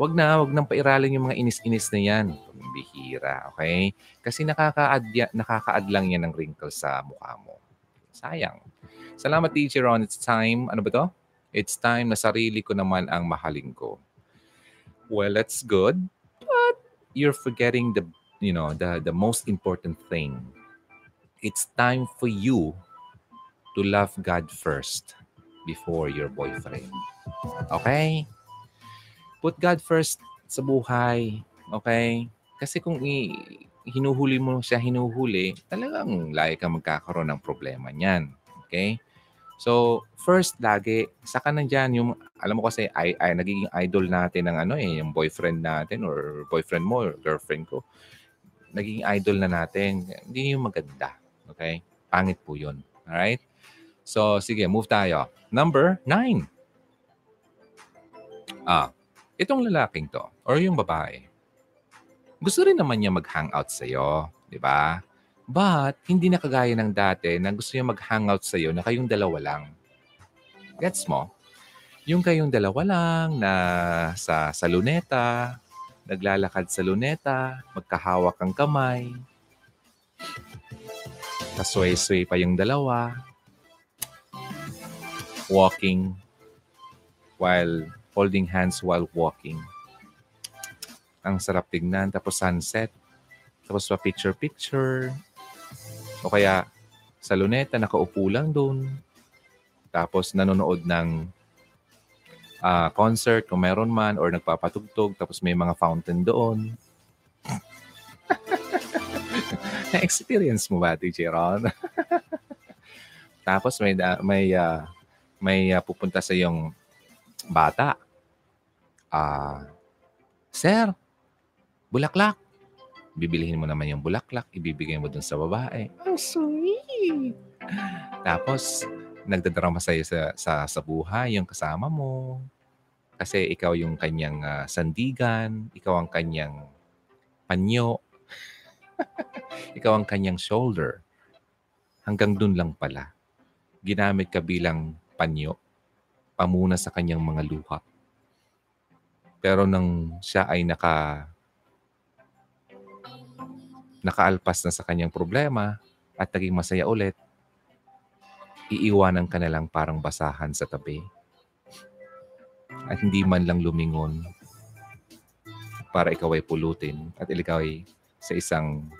wag na, wag nang pairalin yung mga inis-inis na yan. Bihira, okay? Kasi nakaka-add, nakaka-add lang yan ng wrinkle sa mukha mo. Sayang. Salamat, D J Ron. It's time, ano ba to? It's time na sarili ko naman ang mahalin ko. Well, that's good. But you're forgetting the you know, the, the most important thing. It's time for you to love God first before your boyfriend. Okay? Put God first sa buhay. Okay? Kasi kung i- hinuhuli mo siya, hinuhuli, talagang lagi kang magkakaroon ng problema niyan. Okay? So, first lagi, saka nandyan yung, alam mo kasi, ay, ay, nagiging idol natin ng ano eh, yung boyfriend natin or boyfriend mo or girlfriend ko. Naging idol na natin, hindi yung maganda. Okay? Pangit po yun. Alright? So, sige, move tayo. Number nine. Ah, itong lalaking to, or yung babae, gusto rin naman niya mag-hangout sa'yo. Diba? But, hindi na kagaya ng dati na gusto niya mag-hangout sa'yo na kayong dalawa lang. Gets mo? Yung kayong dalawa lang na sa, sa Luneta, naglalakad sa Luneta, magkahawak ang kamay, kasway-sway pa yung dalawa, walking, while holding hands while walking. Ang sarap tignan. Tapos sunset. Tapos pa picture-picture. O kaya sa Luneta, nakaupo lang doon. Tapos nanonood ng uh, concert kung meron man or nagpapatugtog. Tapos may mga fountain doon. Na-experience mo ba, D J Ron? Tapos may, uh, may, uh, may uh, pupunta sa yung bata. Ah... Uh, Sir, bulaklak. Bibilihin mo naman yung bulaklak. Ibibigay mo dun sa babae. Oh, sweet. Tapos, nagdadrama sa'yo sa, sa, sa buhay yung kasama mo. Kasi ikaw yung kanyang uh, sandigan. Ikaw ang kanyang panyo. Ikaw ang kanyang shoulder. Hanggang dun lang pala. Ginamit ka bilang panyo. Pamuna sa kanyang mga luha. Pero nang siya ay naka nakaalpas na sa kanyang problema at naging masaya ulit, iiwanan ka na lang parang basahan sa tabi. At hindi man lang lumingon para ikaw ay pulutin at ikaw ay sa isang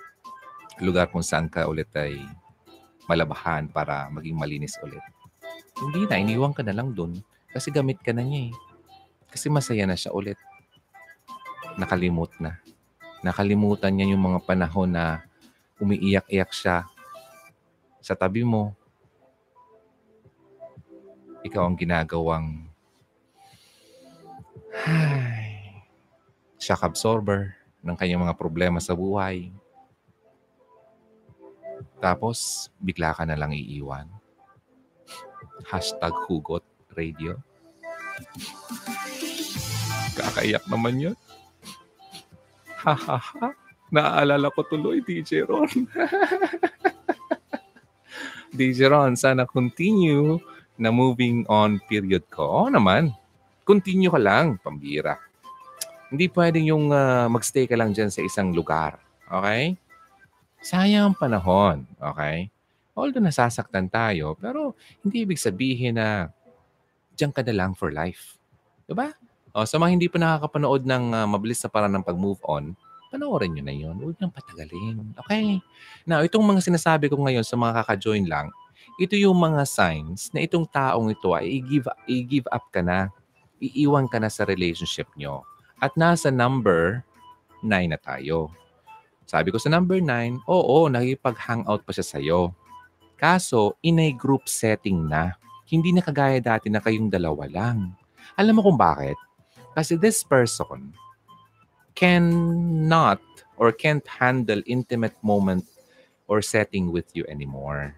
lugar kung saan ka ulit ay malabahan para maging malinis ulit. Hindi na, iniwan ka na lang dun kasi gamit ka na niya eh. Kasi masaya na siya ulit. Nakalimot na. Nakalimutan niya yung mga panahon na umiiyak-iyak siya sa tabi mo. Ikaw ang ginagawang shock absorber ng kanyang mga problema sa buhay. Tapos, bigla ka na lang iiwan. Hashtag Hugot Radio. Kakaiyak naman yun. Ha ha ha. Naaalala ko tuloy, D J Ron. D J Ron, sana continue na moving on period ko. Oo naman. Continue ka lang, pambira. Hindi pwedeng yung uh, magstay ka lang dyan sa isang lugar. Okay? Sayang ang panahon. Okay? Although nasasaktan tayo, pero hindi ibig sabihin na dyan ka na lang for life. Diba? O, sa mga hindi pa nakakapanood ng uh, mabilis na paraan ng pag-move on, panoorin nyo na yun. Huwag nang patagalin. Okay? Now, itong mga sinasabi ko ngayon sa mga kaka-join lang, ito yung mga signs na itong taong ito ay i-give, i-give up ka na, iiwan ka na sa relationship nyo. At nasa number nine na tayo. Sabi ko sa number nine, oo, nakipag-hangout pa siya sa'yo. Kaso, in a group setting na. Hindi na kagaya dati na kayong dalawa lang. Alam mo kung bakit? Kasi this person cannot or can't handle intimate moment or setting with you anymore.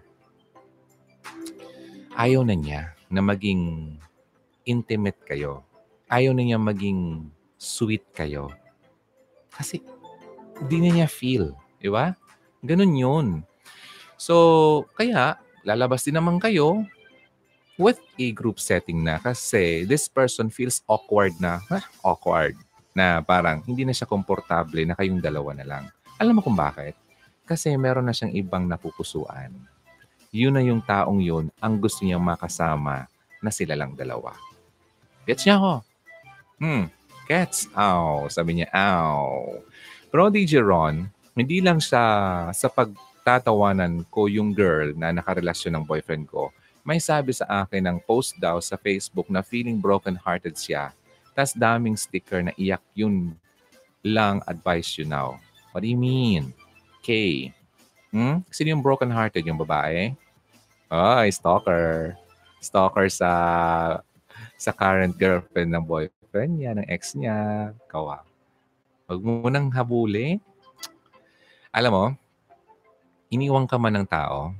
Ayaw na niya na maging intimate kayo. Ayaw na niya maging sweet kayo. Kasi di na niya feel. Diba? Ganun yun. So, kaya lalabas din naman kayo with a group setting na kasi this person feels awkward na, huh? awkward, na parang hindi na siya komportable na kayong dalawa na lang. Alam mo kung bakit? Kasi meron na siyang ibang napupusuan. Yun na yung taong yun ang gusto niyang makasama na sila lang dalawa. Gets niya ako? Hmm, gets. Ow, sabi niya, ow. Pero D J Ron, hindi lang siya sa pagtatawanan ko yung girl na nakarelasyon ng boyfriend ko. May sabi sa akin ng post daw sa Facebook na feeling broken-hearted siya. Tas daming sticker na iyak yun lang advice you now. What do you mean? K. Hmm? Sino yung broken-hearted? Yung babae? Ay, stalker. Stalker sa sa current girlfriend ng boyfriend niya, ng ex niya. Kawa. Huwag mo nang habuli. Alam mo, iniwang ka man ng tao,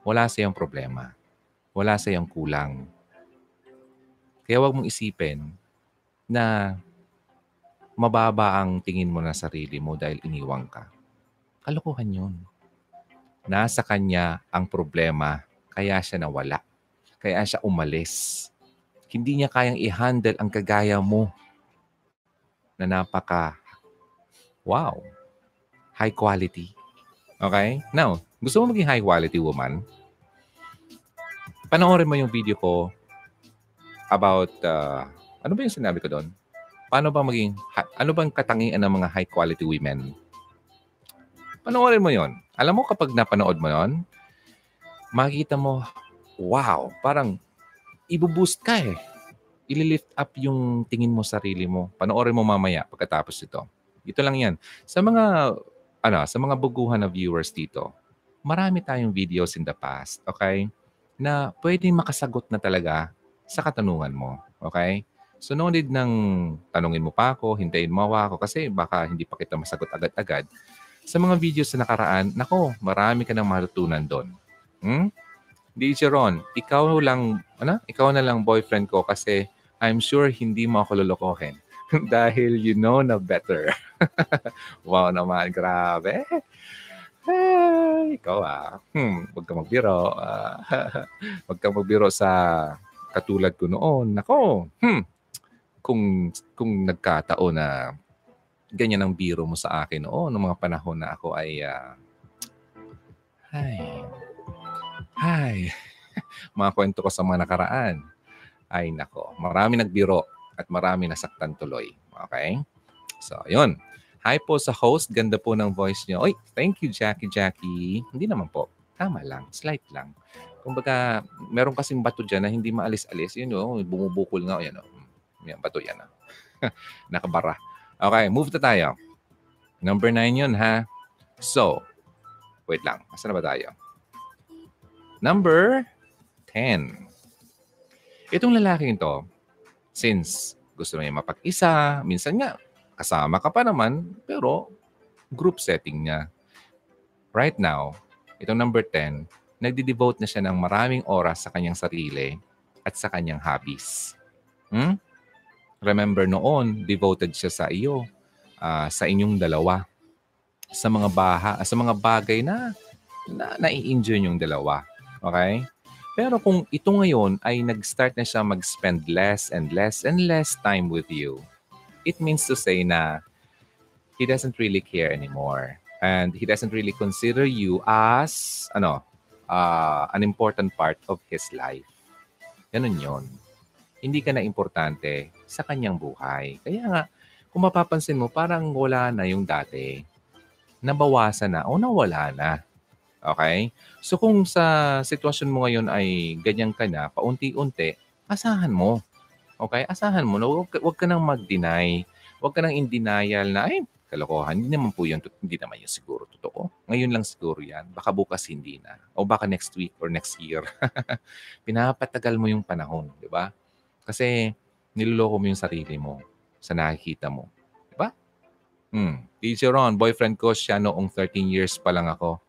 wala sa'yong problema. Wala sa'yong kulang. Kaya huwag mong isipin na mababa ang tingin mo na sarili mo dahil iniwang ka. Kalokohan yun. Nasa kanya ang problema, kaya siya nawala. Kaya siya umalis. Hindi niya kayang i-handle ang kagaya mo na napaka, wow, high quality. Okay? Now, gusto mo maging high quality woman? Panoorin mo yung video ko about, uh, ano ba yung sinabi ko doon? Paano ba maging, ha, ano bang katangian ng mga high quality women? Panoorin mo yon. Alam mo kapag napanood mo yon, makikita mo, wow, parang ibuboost ka eh. Ililift up yung tingin mo sarili mo. Panoorin mo mamaya pagkatapos ito. Ito lang yan. Sa mga, ano, sa mga buguhan na viewers dito, marami tayong videos in the past, okay? Na pwedeng makasagot na talaga sa katanungan mo, okay? So, no need ng tanungin mo pa ako, hintayin mo ako kasi baka hindi pa kita masagot agad-agad. Sa mga videos na nakaraan, nako, marami ka nang matutunan doon. Hmm? D J Ron, ikaw lang, ano? Ikaw na lang boyfriend ko kasi I'm sure hindi mo ako lolokohin. Dahil you know na better. Wow naman, grabe. Hey, ikaw ah. Hmm, huwag kang magbiro. Huwag kang magbiro sa katulad ko noon. Nako, hmm. Kung, kung nagkataon na ganyan ang biro mo sa akin noon, noong mga panahon na ako ay... Uh, ay... Ay... Mga kwento ko sa mga nakaraan. Ay nako, marami nagbiro. At marami nasaktan tuloy. Okay? So, yun. Hi po sa host. Ganda po ng voice niyo. Oy, thank you, Jackie, Jackie. Hindi naman po. Tama lang. Slight lang. Kumbaga, meron kasing bato dyan na hindi maalis-alis. Yun, oh, bumubukol nga. O, yan, oh. Yan, bato yan. Oh. Nakabara. Okay, move na tayo. Number nine yun, ha? So, wait lang. Asan na ba tayo? Number ten. Itong lalaking to, since gusto niya mapag-isa, minsan nga, kasama ka pa naman, pero group setting niya. Right now, itong number ten, nagdi-devote na siya ng maraming oras sa kanyang sarili at sa kanyang hobbies. Hmm? Remember noon, devoted siya sa iyo, uh, sa inyong dalawa, sa mga baha, sa mga bagay na, na nai-enjoy yung dalawa. Okay? Pero kung ito ngayon ay nag-start na siya mag-spend less and less and less time with you, it means to say na he doesn't really care anymore. And he doesn't really consider you as ano, uh, an important part of his life. Ganun yun. Hindi ka na importante sa kanyang buhay. Kaya nga, kung mapapansin mo, parang wala na yung dati. Nabawasan na o nawala na. Okay? So kung sa sitwasyon mo ngayon ay ganyan ka na, paunti-unti, asahan mo. Okay? Asahan mo. Huwag, huwag ka nang mag-deny. Huwag ka nang in denial na, ay, kalokohan. Hindi naman po yun. Hindi naman yun siguro totoo. Ngayon lang siguro yan. Baka bukas hindi na. O baka next week or next year. Pinapatagal mo yung panahon. Di ba? Kasi niloloko mo yung sarili mo sa nakikita mo. Di ba? Hmm. D J Ron, boyfriend ko siya noong thirteen years pa lang ako.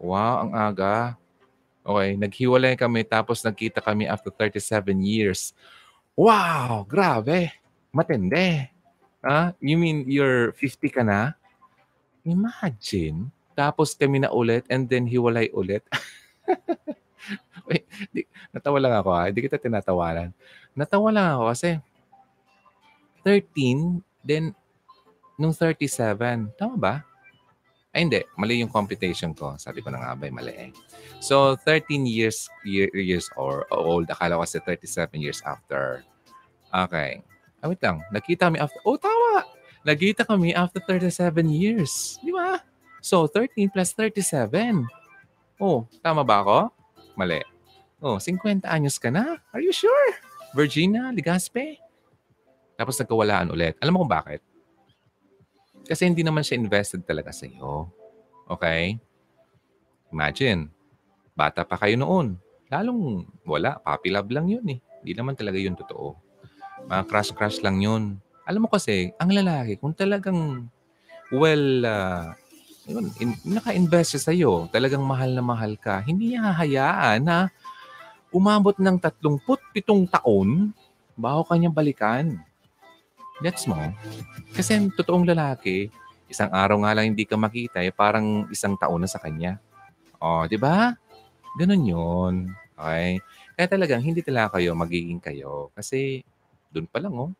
Wow, ang aga. Okay, naghiwalay kami tapos nagkita kami after thirty-seven years. Wow, grabe. Matindi. Ah, you mean you're fifty ka na? Imagine. Tapos kami na ulit and then hiwalay ulit. Wait, di, natawa lang ako ha. Hindi kita tinatawanan. Natawa lang ako kasi thirteen, then nung thirty-seven. Tama ba? Ay, hindi. Mali yung computation ko. Sabi ko na nga ba, mali eh. So, thirteen years year, years or old. Akala ko kasi thirty-seven years after. Okay. Ah, wait lang. Nakita kami after... Oh, tawa! Nagkita kami after thirty-seven years. Di ba? So, thirteen plus thirty-seven. Oh, tama ba ako? Mali. Oh, fifty anyos ka na? Are you sure? Virginia Ligaspe? Tapos nagkawalaan ulit. Alam mo kung bakit? Kasi hindi naman siya invested talaga sa iyo. Okay? Imagine, bata pa kayo noon. Lalong wala, puppy love lang yun eh. Hindi naman talaga yun totoo. Mga crush-crush lang yun. Alam mo kasi, ang lalaki, kung talagang, well, uh, yun, in, naka-invest siya sa iyo, talagang mahal na mahal ka, hindi niya hahayaan na umabot ng tatlumpu't pitong taon bago kanya balikan. That's mo. Kasi ang totoong lalaki, isang araw nga lang hindi ka makita, eh, parang isang taon na sa kanya. O, oh, di ba? Ganun yun. Okay? Kaya talagang hindi talaga kayo magiging kayo. Kasi doon pa lang, oh.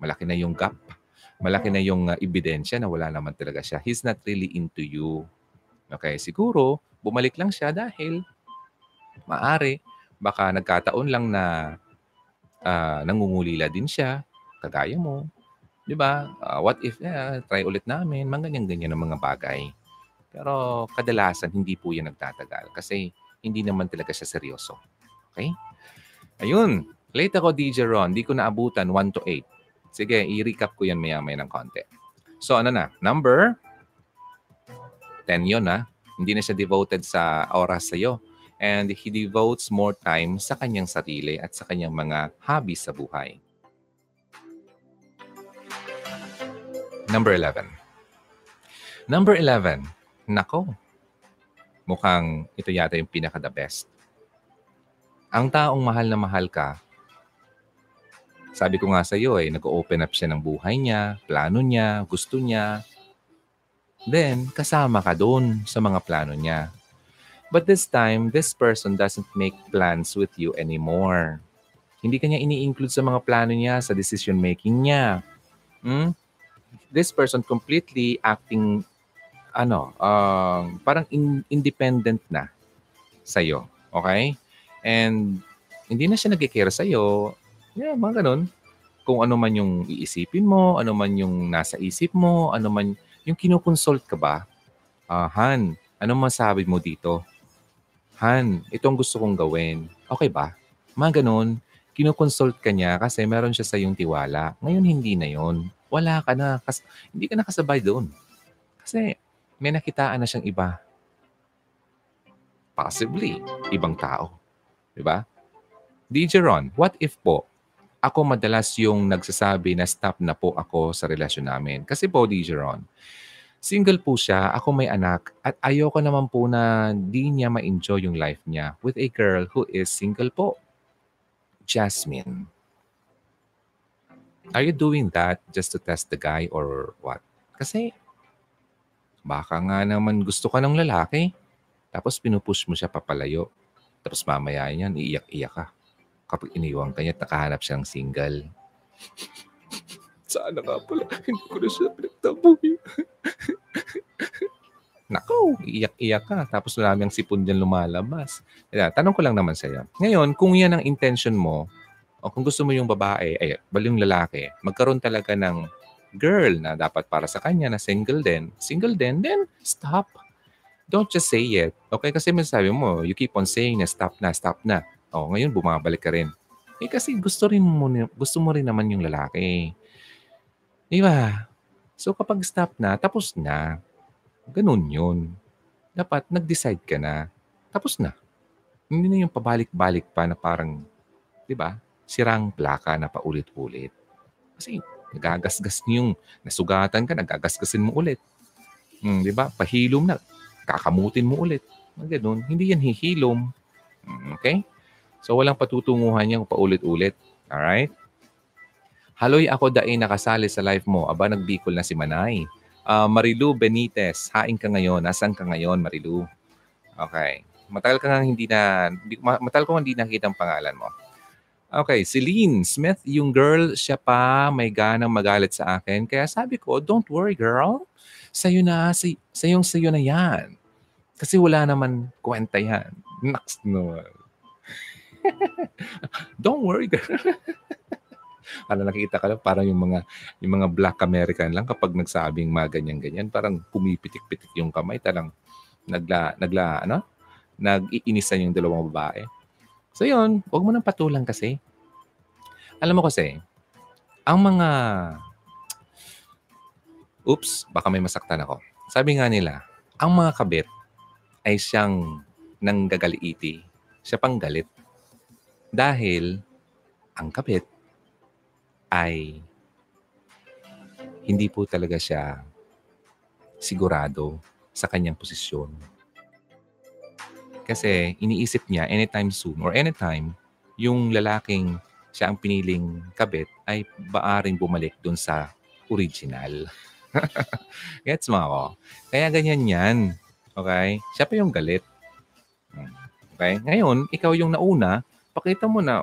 Malaki na yung gap. Malaki na yung uh, ebidensya na wala naman talaga siya. He's not really into you. Okay? Siguro, bumalik lang siya dahil maari, baka nagkataon lang na uh, nangungulila din siya, kagaya mo. Di ba? Uh, what if, uh, try ulit namin, mga ganyan-ganyan ng mga bagay. Pero kadalasan, hindi po yan nagtatagal kasi hindi naman talaga siya seryoso. Okay? Ayun. Late ako, D J Ron. Di ko naabutan, one to eight. Sige, i-recap ko yan maya-maya ng konti. So, ano na? Number ten yun, ha? Hindi na siya devoted sa oras sa'yo. And he devotes more time sa kanyang sarili at sa kanyang mga hobbies sa buhay. Number eleven. Number eleven. Nako. Mukhang ito yata yung pinaka-the best. Ang taong mahal na mahal ka, sabi ko nga sa iyo eh, nag-open up siya ng buhay niya, plano niya, gusto niya. Then, kasama ka doon sa mga plano niya. But this time, this person doesn't make plans with you anymore. Hindi kanya ini-include sa mga plano niya, sa decision-making niya. Hmm? This person completely acting, ano, uh, parang in- independent na sa'yo. Okay? And hindi na siya nag-care sa'yo. Yeah, mga ganun. Kung ano man yung iisipin mo, ano man yung nasa isip mo, ano man yung kinukonsult ka ba? Uh, Han, anong masabi mo dito? Han, itong gusto kong gawin. Okay ba? Mga ganun. Kinukonsult ka niya kasi meron siya sa yung tiwala. Ngayon, hindi na yon. Wala ka na. Kas- hindi ka nakasabay doon. Kasi may nakitaan na siyang iba. Possibly, ibang tao. Diba? D J Ron, what if po, ako madalas yung nagsasabi na stop na po ako sa relasyon namin. Kasi po, D J Ron, single po siya, ako may anak, at ayoko naman po na di niya ma-enjoy yung life niya with a girl who is single po. Jasmine. Are you doing that just to test the guy or what? Kasi baka nga naman gusto ka ng lalaki. Tapos pinupush mo siya papalayo. Tapos mamaya niyan, iiyak-iyak ka. Kapag iniwan ka niya at nakahanap siya ng single. Sana nga pala, hindi ko na siya pinagtabuhin. Nako, iiyak-iyak ka. Tapos marami ang sipon dyan lumalabas. Tanong ko lang naman sa'yo. Ngayon, kung yan ang intention mo, o kung gusto mo yung babae, ay, bali yung lalaki, magkaroon talaga ng girl na dapat para sa kanya na single din. Single din, then stop. Don't just say it. Okay, kasi masasabi mo, you keep on saying na stop na, stop na. O, ngayon bumabalik ka rin. Eh kasi gusto, rin mo, gusto mo rin naman yung lalaki. Di ba? So kapag stop na, tapos na. Ganun yun. Dapat nag-decide ka na. Tapos na. Hindi na yung pabalik-balik pa na parang, di ba? Sirang plaka na paulit-ulit. Kasi nagagasgas niyong nasugatan ka, nagagasgasin mo ulit. Hmm, di ba? Pahilom na. Kakamutin mo ulit. Ganun. Hindi yan hihilom. Okay? So walang patutunguhan niya kung paulit-ulit. Alright? Haloy ako dae nakasali sa life mo. Aba, nagbikol na si Manay. Uh, Marilu Benitez, hain ka ngayon. Nasaan ka ngayon, Marilu? Okay. Matagal ka nga hindi na, matagal ko hindi nakita ang pangalan mo. Okay, Celine Smith, yung girl, siya pa may ganang magalit sa akin. Kaya sabi ko, don't worry girl, sayo na, say, sayong sayo na yan. Kasi wala naman kwenta yan. Next no. Don't worry girl. Ano, nakita ka lang, parang yung mga, yung mga Black American lang kapag nagsabing mga ganyan-ganyan, parang pumipitik-pitik yung kamay, talang nagla, nagla, ano? Nag-iinisan yung dalawang babae. So yun, huwag mo nang patulang kasi. Alam mo kasi, ang mga... Oops, baka may masaktan ako. Sabi nga nila, ang mga kabit ay siyang nanggagaliiti. Siya pang galit. Dahil ang kabit ay hindi po talaga siya sigurado sa kanyang posisyon. Kasi iniisip niya anytime soon or anytime yung lalaking siya ang piniling kabit ay baaring bumalik dun sa original. Gets mo ako? Kaya ganyan yan. Okay? Siya pa yung galit. Okay? Ngayon, ikaw yung nauna, pakita mo na,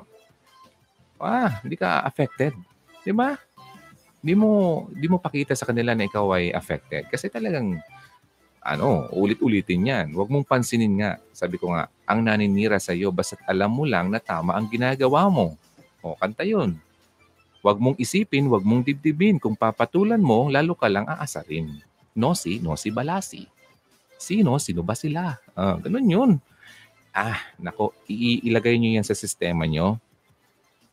ah, hindi ka affected. Di ba? Di mo, di mo pakita sa kanila na ikaw ay affected. Kasi talagang ano, ulit-ulitin yan. Huwag mong pansinin nga. Sabi ko nga, ang naninira sa'yo basta't alam mo lang na tama ang ginagawa mo. O, kanta yun. Huwag mong isipin, huwag mong dibdibin. Kung papatulan mo, lalo ka lang aasarin. Nosi, nosi balasi. Sino, sino ba sila? Ah, ganun yun. Ah, nako, iilagay nyo yan sa sistema nyo.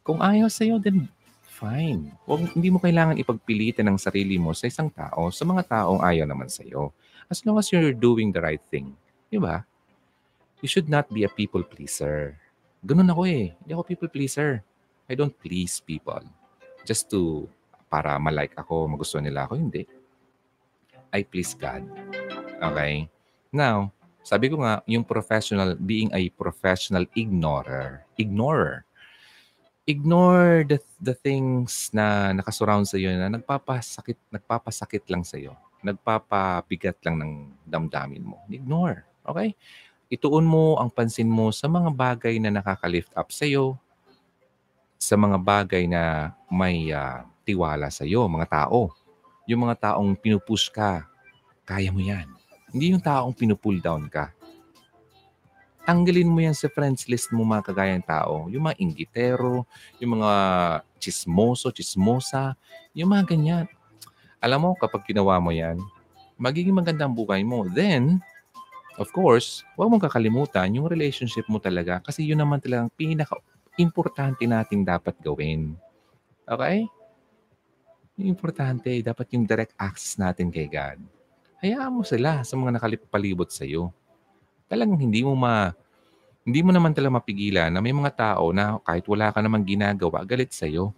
Kung ayaw sa'yo, then fine. Huwag, hindi mo kailangan ipagpilitan ang sarili mo sa isang tao, sa mga taong ayaw naman sa'yo. As long as you're doing the right thing. Diba? You should not be a people pleaser. Ganun ako eh. Hindi ako people pleaser. I don't please people. Just to, para malike ako, magustuhan nila ako. Hindi. I please God. Okay? Now, sabi ko nga, yung professional, being a professional ignorer. Ignorer. Ignore the, the things na nakasurround sa'yo na nagpapasakit, nagpapasakit lang sa'yo. Nagpapabigat lang ng damdamin mo. Ignore. Okay? Ituon mo ang pansin mo sa mga bagay na nakaka-lift up sa'yo. Sa mga bagay na may uh, tiwala sa'yo, mga tao. Yung mga taong pinupush ka, kaya mo yan. Hindi yung taong pinupull down ka. Tanggalin mo yan sa friends list mo, mga kagayang tao. Yung mga inggitero, yung mga chismoso, chismosa, yung mga ganyan. Alam mo, kapag ginawa mo yan, magiging maganda ang buhay mo. Then, of course, huwag mong kakalimutan yung relationship mo talaga kasi yun naman talagang pinaka-importante natin dapat gawin. Okay? Yung importante, dapat yung direct access natin kay God. Hayaan mo sila sa mga nakalipalibot sa'yo. Talagang hindi mo ma hindi mo naman talaga mapigilan na may mga tao na kahit wala ka namang ginagawa, galit sa'yo.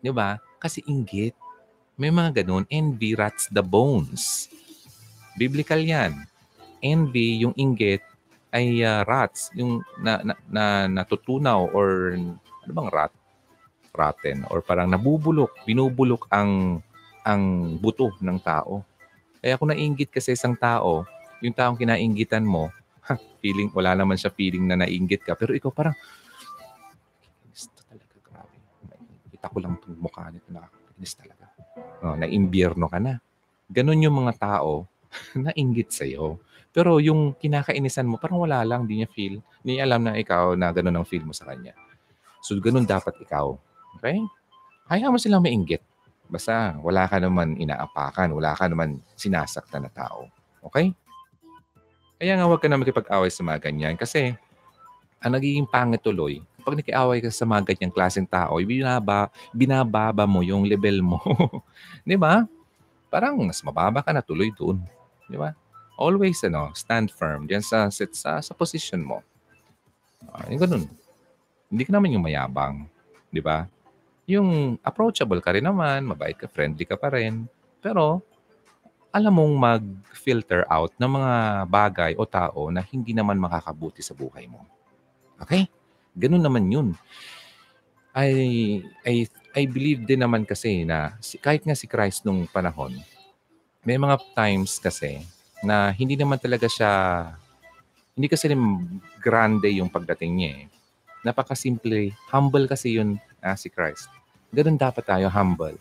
Di ba? Kasi inggit. May mga ganun. Envy rots the bones. Biblical yan. Envy, yung inggit, ay uh, rots. Yung na, na, na, natutunaw or ano bang rot? Rotten. Or parang nabubulok. Binubulok ang, ang buto ng tao. Kaya kung nainggit ka sa isang tao, yung taong kinainggitan mo, ha, feeling, wala naman siya feeling na nainggit ka. Pero ikaw parang, inis talaga, grabe. Kita ko lang itong mukha nito, nakakainis talaga. No, na-imbierno ka na. Ganun yung mga tao nainggit sa'yo. Pero yung kinakainisan mo, parang wala lang, di niya feel, di niya alam na ikaw na ganun ang feel mo sa kanya. So, ganun dapat ikaw. Okay? Hayaan mo silang mainggit. Basta, wala ka naman inaapakan, wala ka naman sinasaktan na tao. Okay? Kaya nga huwag ka na makipag-away sa mga ganyan kasi ang nagiging pangit tuloy, kapag nakiaway ka sa mga ganyang klaseng tao, binaba, binababa mo yung level mo. Di ba? Parang mas mababa ka na tuloy doon. Di ba? Always ano, stand firm diyan sa, sa, sa position mo. Ah, yung ganun. Hindi ka naman yung mayabang. Di ba? Yung approachable ka rin naman, mabait ka, friendly ka pa rin. Pero alam mong mag-filter out ng mga bagay o tao na hindi naman makakabuti sa buhay mo. Okay? Ganun naman yun. I, I, I believe din naman kasi na kahit nga si Christ nung panahon, may mga times kasi na hindi naman talaga siya, hindi kasi grande yung pagdating niya eh. Napakasimple, humble kasi yun ah, si Christ. Ganun dapat tayo, humble.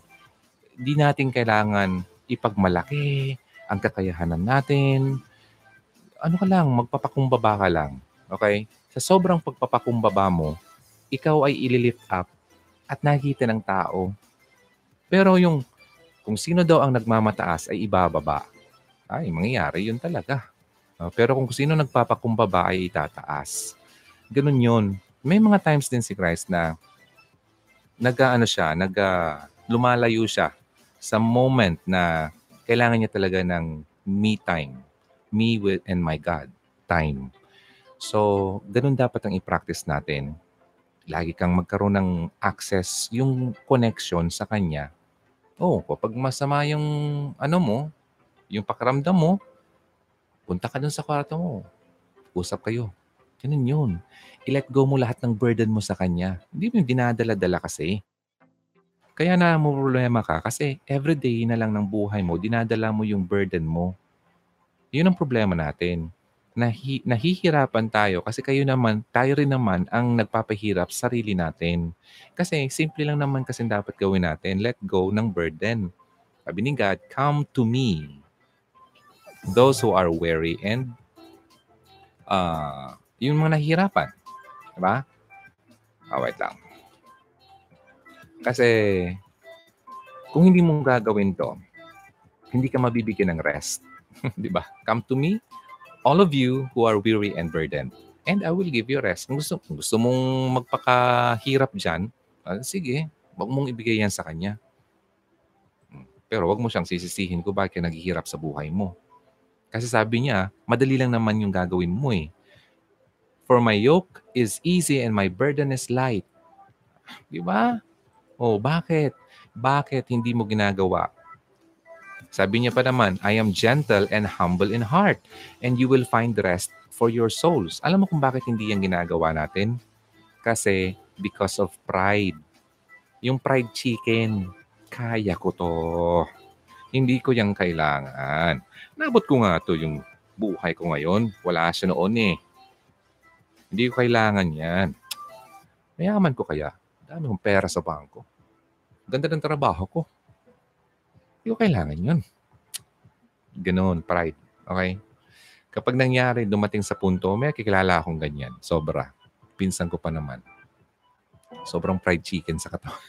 Hindi natin kailangan ipagmalaki ang kakayahanan natin. Ano ka lang, magpapakumbaba ka lang. Okay? Sa sobrang pagpapakumbaba mo, ikaw ay ililift up at nakikita ng tao. Pero yung kung sino daw ang nagmamataas ay ibababa. Ay, mangyayari yun talaga. Pero kung sino nagpapakumbaba ay itataas. Ganun yun. May mga times din si Christ na nag-ano siya, nag, uh, lumalayo siya sa moment na kailangan niya talaga ng me time. Me with and my God time. So, ganun dapat ang i-practice natin. Lagi kang magkaroon ng access, yung connection sa Kanya. Oh, kapag masama yung ano mo, yung pakiramdam mo, punta ka dun sa kwarto mo. Usap kayo. Ganun yun. I-let go mo lahat ng burden mo sa Kanya. Hindi mo yung dinadala-dala kasi. Kaya na mo problema ka kasi everyday na lang ng buhay mo, dinadala mo yung burden mo. Yun ang problema natin. Nahi, nahihirapan tayo kasi kayo naman, tayo rin naman ang nagpapahirap sarili natin. Kasi simple lang naman kasi dapat gawin natin. Let go ng burden. Sabi ni God, come to me. Those who are weary and uh, yung mga nahihirapan. Diba? Oh, wait lang. Kasi kung hindi mong gagawin to, hindi ka mabibigyan ng rest. Di ba? Come to me, all of you who are weary and burdened, and I will give you rest. Kung gusto, gusto mong magpakahirap dyan, ah, sige, wag mong ibigay yan sa kanya. Pero wag mo siyang sisisihin ko bakit naghihirap sa buhay mo. Kasi sabi niya, madali lang naman yung gagawin mo eh. For my yoke is easy and my burden is light. Di ba? Oh, bakit? Bakit hindi mo ginagawa? Sabi niya pa naman, I am gentle and humble in heart and you will find rest for your souls. Alam mo kung bakit hindi yan ginagawa natin? Kasi because of pride. Yung pride chicken, kaya ko to. Hindi ko yung kailangan. Nabot ko nga to yung buhay ko ngayon. Wala siya noon eh. Hindi ko kailangan yan. Mayaman ko kaya. Dami kong pera sa bangko. Ganda ng trabaho ko. Hindi ko kailangan yun. Ganoon, pride. Okay? Kapag nangyari, dumating sa punto, may kikilala akong ganyan. Sobra. Pinsan ko pa naman. Sobrang fried chicken sa katawan.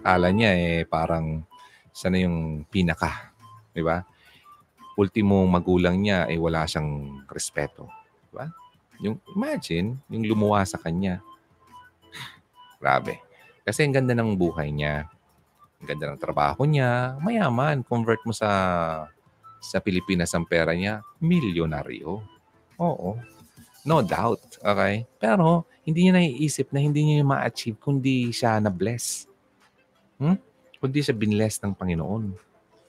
Kala niya eh parang sana yung pinaka, 'di ba? Ultimo magulang niya eh wala siyang respeto, 'di ba? Yung imagine, yung lumuwa sa kanya. Grabe. Kasi ang ganda ng buhay niya, ang ganda ng trabaho niya, mayaman, convert mo sa sa Pilipinas ang pera niya, milyonaryo. Oo. No doubt, okay? Pero hindi niya naiisip na hindi niya ma-achieve kundi siya na-bless. Hmm? Kundi siya binless ng Panginoon.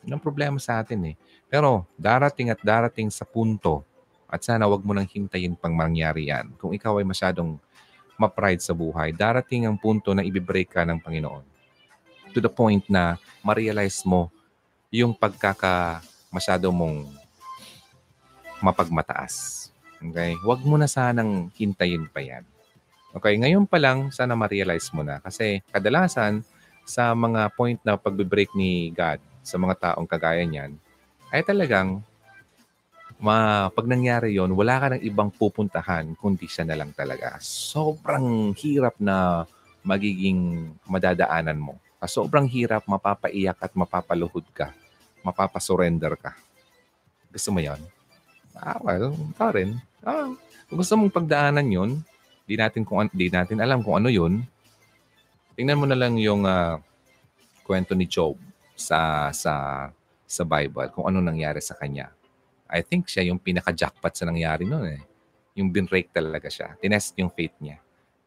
Yun ang problema sa atin eh. Pero darating at darating sa punto at sana wag mo nang hintayin pang mangyari yan. Kung ikaw ay masyadong ma-pride sa buhay, darating ang punto na ibibreak ka ng Panginoon. To the point na ma-realize mo yung pagkaka masyado mong mapagmataas. Okay? Wag mo na sanang hintayin pa yan. Okay, ngayon pa lang, sana ma-realize mo na. Kasi kadalasan, sa mga point na pagbe-break ni God sa mga taong kagaya niyan, ay talagang, ma, pag nangyari yon, wala ka ng ibang pupuntahan, kundi siya na lang talaga. Sobrang hirap na magiging madadaanan mo. Sobrang hirap, mapapaiyak at mapapaluhod ka. Mapapasurrender ka. Gusto mo yon? Ah, well, pa rin. Ah, gusto mong pagdaanan yon, Di natin, kung, di natin alam kung ano yun. Tingnan mo na lang yung uh, kwento ni Job sa, sa, sa Bible, kung ano nangyari sa kanya. I think siya yung pinaka-jackpot sa nangyari nun eh. Yung binrake talaga siya. Tinest yung faith niya.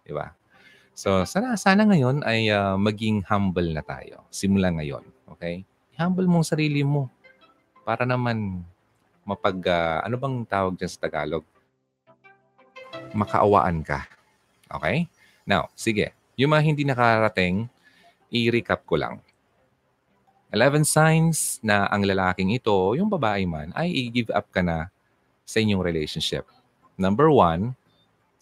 Diba? So, sana, sana ngayon ay uh, maging humble na tayo. Simula ngayon. Okay? Humble mong sarili mo. Para naman mapag... Uh, ano bang tawag dyan sa Tagalog? Makaawaan ka. Okay? Now, sige. Yung mga hindi nakarating, i-recap ko lang. eleven signs na ang lalaking ito, yung babae man, ay i-give up ka na sa inyong relationship. Number one,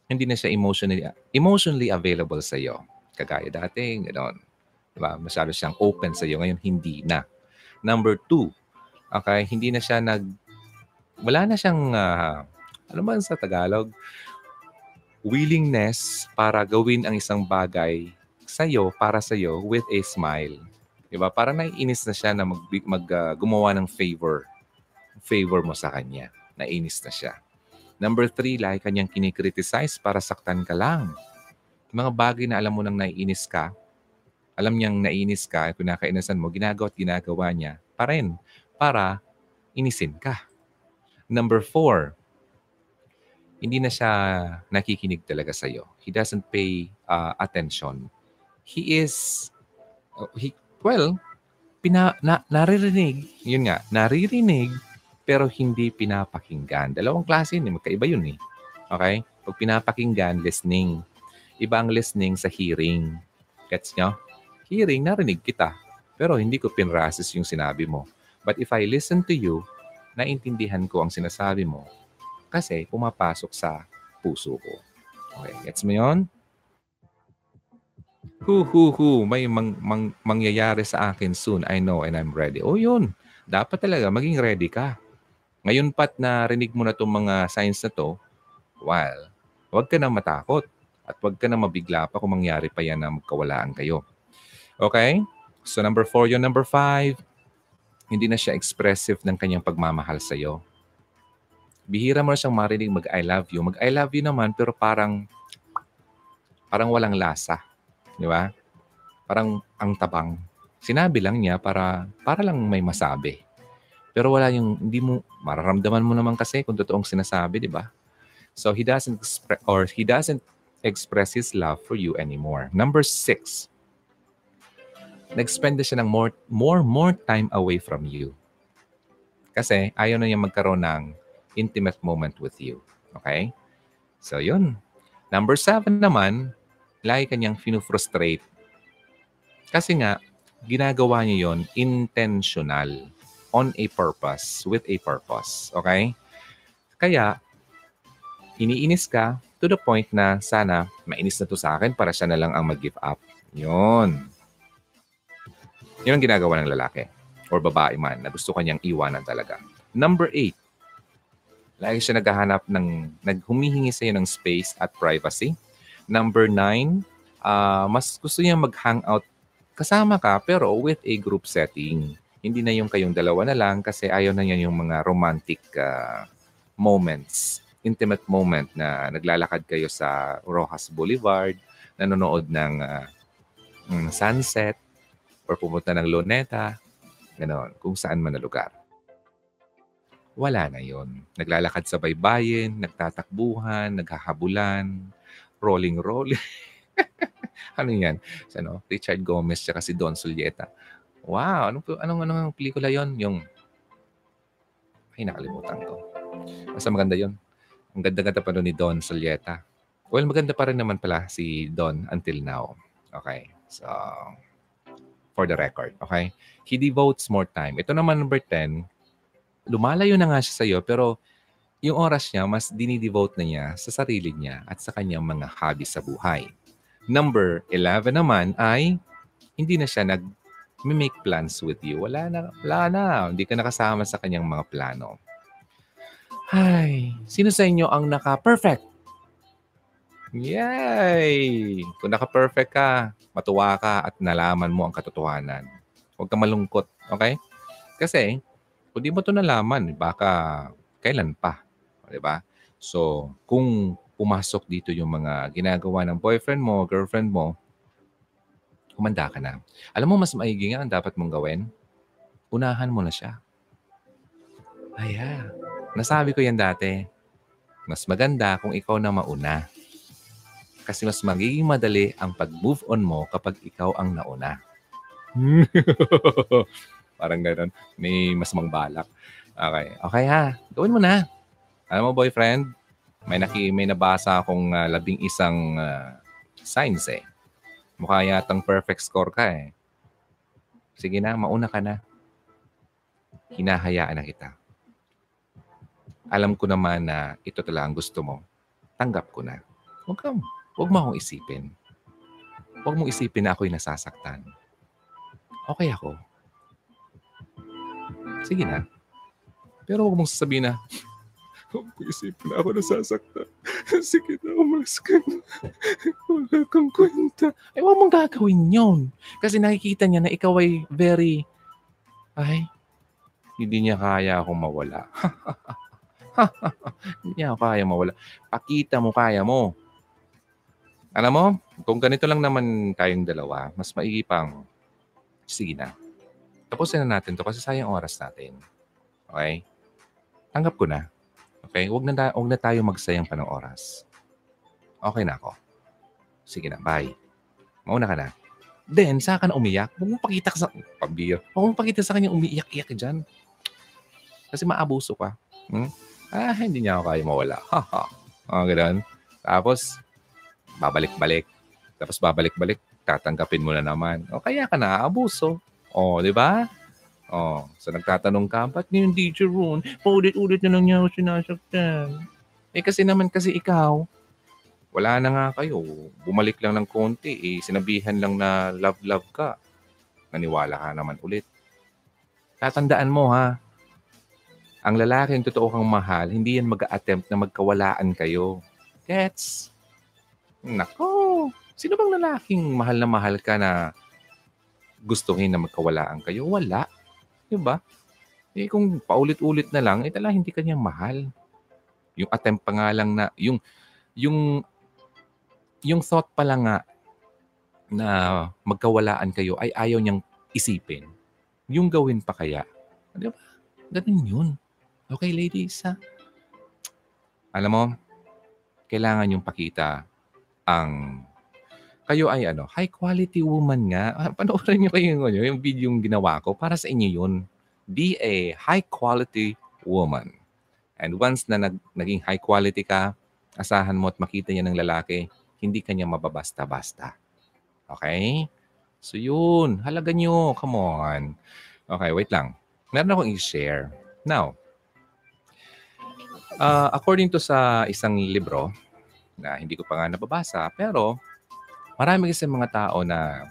hindi na siya emotionally, emotionally available sa iyo. Kagaya dati, gano'n. Diba? Masyado siyang open sa iyo. Ngayon, hindi na. Number two, okay, hindi na siya nag... Wala na siyang, uh, ano man sa Tagalog, willingness para gawin ang isang bagay sa'yo, para sa'yo, with a smile. Diba? Para naiinis na siya na mag, mag, uh, gumawa ng favor. Favor mo sa kanya. Naiinis na siya. Number three, like kanyang kinikriticize para saktan ka lang. Mga bagay na alam mo nang naiinis ka, alam niyang naiinis ka, kung nakainasan mo, ginagawa at ginagawa niya pa rin para inisin ka. Number four, hindi na siya nakikinig talaga sa iyo. He doesn't pay uh, attention. He is, uh, he, well, pina, na, naririnig, yun nga, naririnig, pero hindi pinapakinggan. Dalawang klase, magkaiba yun eh. Okay? Pag pinapakinggan, listening. Iba ang listening sa hearing. Gets nyo? Hearing, narinig kita, pero hindi ko pinrasis yung sinabi mo. But if I listen to you, naintindihan ko ang sinasabi mo. Kasi pumapasok sa puso ko. Okay, gets mo yun? Hu, hu, hu. May mang, mang, mangyayari sa akin soon. I know and I'm ready. O yun, dapat talaga maging ready ka. Ngayon pat na rinig mo na itong mga signs na to, well, huwag ka na matakot. At huwag ka na mabigla pa kung mangyari pa yan na magkawalaan kayo. Okay? So number four, yun. Number five, hindi na siya expressive ng kanyang pagmamahal sa'yo. Bihira mo na siyang marinig mag-I love you. Mag-I love you naman pero parang parang walang lasa. Di ba? Parang ang tabang. Sinabi lang niya para, para lang may masabi. Pero wala yung, hindi mo, mararamdaman mo naman kasi kung totoong sinasabi, di ba? So he doesn't express, or he doesn't express his love for you anymore. Number six, nag-spend na siya ng more, more, more time away from you. Kasi ayaw na niya magkaroon ng intimate moment with you. Okay? So yun. Number seven naman, lagi kanyang finu-frustrate. Kasi nga, ginagawa niya yun intentional. On a purpose. With a purpose. Okay? Kaya, iniinis ka to the point na sana, mainis na to sa akin para siya na lang ang mag-give up. Yun. Yun ang ginagawa ng lalaki. Or babae man na gusto kanyang iwanan talaga. Number eight. Lagi siya naghahanap ng, naghumihingi sa'yo ng space at privacy. Number nine. Uh, mas gusto niya mag-hangout. Kasama ka pero with a group setting. Hindi na yung kayong dalawa na lang kasi ayaw na niya yung mga romantic uh, moments, intimate moment na naglalakad kayo sa Roxas Boulevard, nanonood ng uh, sunset, or pumunta ng Luneta, ganoon, kung saan man na lugar. Wala na yun. Naglalakad sa baybayin, nagtatakbuhan, naghahabulan, rolling-rolling. Ano yan? So, no? Richard Gomez at si Don Soliyeta. Wow! Anong, anong, anong pelikula yon? Yung... Ay, nakalimutan ko. Basta maganda yon. Ang ganda-ganda pa doon ni Don Soliyeta. Well, maganda pa rin naman pala si Don until now. Okay? So, for the record. Okay? He devotes more time. Ito naman number ten. Lumalayo na nga siya sa'yo pero yung oras niya mas dinidevote na niya sa sarili niya at sa kanyang mga hobby sa buhay. Number eleven naman ay hindi na siya nag-make plans with you. Wala na, wala na. Hindi ka nakasama sa kanyang mga plano. Ay, sino sa inyo ang naka-perfect? Yay! Kung naka-perfect ka, matuwa ka at nalaman mo ang katotohanan. Huwag ka malungkot, okay? Kasi, kung di mo ito nalaman, baka kailan pa, di ba? So, kung pumasok dito yung mga ginagawa ng boyfriend mo, girlfriend mo, kumanda ka na. Alam mo, mas maigi nga ang dapat mong gawin. Unahan mo na siya. Aya, nasabi ko yan dati. Mas maganda kung ikaw na mauna. Kasi mas magiging madali ang pag-move on mo kapag ikaw ang nauna. Parang gano'n. May mas mangbalak. Okay. Okay ha. Gawin mo na. Alam mo, boyfriend, May, naki, may nabasa akong uh, labing isang uh, signs eh. Mukha yatang perfect score ka eh. Sige na, mauna ka na. Hinahayaan na kita. Alam ko naman na ito talaga ang gusto mo. Tanggap ko na. Huwag ka, huwag mo akong isipin. Huwag mong isipin na ako'y nasasaktan. Okay ako. Sige na. Pero huwag mong sasabihin na, huwag ko isipin na ako nasasaktan. Sige na, umalis ka na. Wala kang kwenta. Ay, huwag mong gagawin yun. Kasi nakikita niya na ikaw ay very... Ay, hindi niya kaya akong mawala. Hindi niya kaya mawala. Pakita mo, kaya mo. Alam mo, kung ganito lang naman tayong dalawa, mas maigi pang, sige na. Tapusin na natin to kasi sayang oras natin. Okay? Tanggap ko na. Okay? Huwag na, huwag na tayo magsayang pa ng oras. Okay na ako. Sige na, bye. Mauna ka na. Then, saan ka na umiyak? Huwag mong pakita sa... Pabir. Huwag mong pakita sa kanya umiiyak-iyak dyan. Kasi maabuso ka. Hmm? Ah, hindi niya ako kaya mawala. Ha, ha. O, ganoon. Tapos, babalik-balik. Tapos babalik-balik, tatanggapin mo na naman. O, kaya ka na, abuso. O, di ba? Oh, so nagtatanong ka, ba't ngayon D J Ron, paulit-ulit na lang niya ako sinasaktan? Eh kasi naman kasi ikaw, wala na nga kayo. Bumalik lang ng konti, eh. Sinabihan lang na love-love ka. Naniwala ka naman ulit. Tatandaan mo ha, ang lalaking totoo kang mahal, hindi yan mag-a-attempt na magkawalaan kayo. Gets? Nako, sino bang lalaking mahal na mahal ka na gustuhin na magkawalaan kayo? Wala. Diba? Eh, kung paulit-ulit na lang, eh tala, hindi ka niya mahal. Yung attempt pa nga lang na, yung, yung, yung thought pa lang nga na magkawalaan kayo ay ayaw niyang isipin. Yung gawin pa kaya. Diba? Ganun yun. Okay, ladies, ha? Alam mo, kailangan yung pakita ang... Kayo ay ano, high quality woman nga. Panoorin nyo kayo yung, yung video yung ginawa ko. Para sa inyo yun. Be a high quality woman. And once na nag, naging high quality ka, asahan mo at makita niya ng lalaki, hindi ka niya mababasta-basta. Okay? So yun. Halaga nyo. Come on. Okay, wait lang. Meron akong i-share. Now, uh, according to sa isang libro, na hindi ko pa nga nababasa, pero... Marami kasi mga tao na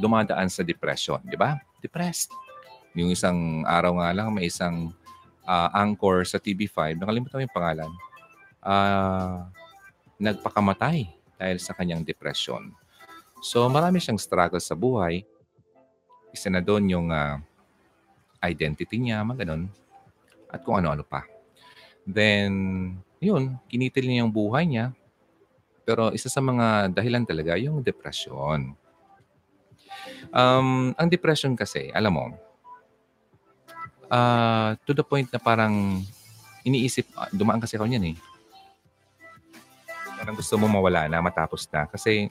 dumadaan sa depression, di ba? Depressed. Yung isang araw nga lang, may isang uh, anchor sa T V five, nakalimutan ko yung pangalan, uh, nagpakamatay dahil sa kanyang depression. So marami siyang struggle sa buhay. Isa na doon yung uh, identity niya, mga ganun. At kung ano-ano pa. Then, yun, kinitil niya yung buhay niya. Pero isa sa mga dahilan talaga yung depression. Um, ang depression kasi, alam mo, uh, to the point na parang iniisip, dumaan kasi ako niyan eh. Parang gusto mo mawala na, matapos na. Kasi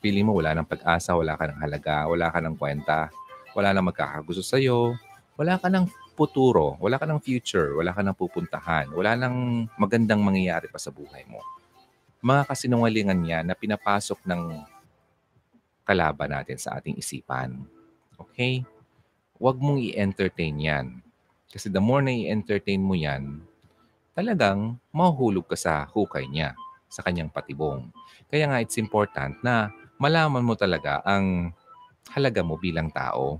feeling mo wala ng pag-asa, wala ka ng halaga, wala ka ng kwenta, wala nang magkakagusto sa'yo, wala ka ng futuro, wala ka ng future, wala ka ng pupuntahan, wala nang magandang mangyayari pa sa buhay mo. Mga kasinungalingan niya na pinapasok ng kalaban natin sa ating isipan. Okay? Huwag mong i-entertain yan. Kasi the more na i-entertain mo yan, talagang mahuhulog ka sa hukay niya, sa kanyang patibong. Kaya nga it's important na malaman mo talaga ang halaga mo bilang tao.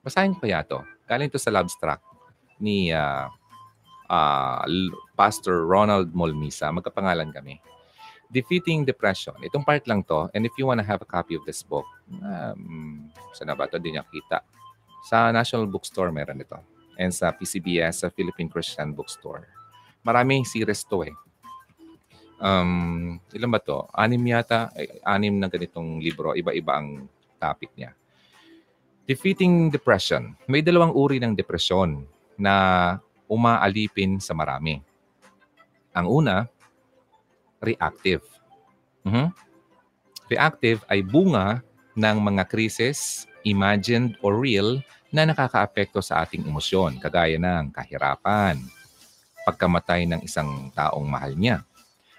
Basahin ko kaya ito. Galing ito sa Love Struck ni uh, uh, Pastor Ronald Molmisa. Magkapangalan kami. Defeating Depression. Itong part lang to. And if you wanna have a copy of this book, um, sana ba ito? Di niya kita. Sa National Bookstore meron ito. And sa P C B S, sa Philippine Christian Bookstore. Maraming series to eh. Um, ilan ba to? Anim yata. Ay, anim na ganitong libro. Iba-iba ang topic niya. Defeating Depression. May dalawang uri ng depression na umaalipin sa marami. Ang una, reactive. Mm-hmm. Reactive ay bunga ng mga krisis, imagined or real, na nakakaapekto sa ating emosyon, kagaya ng kahirapan, pagkamatay ng isang taong mahal niya.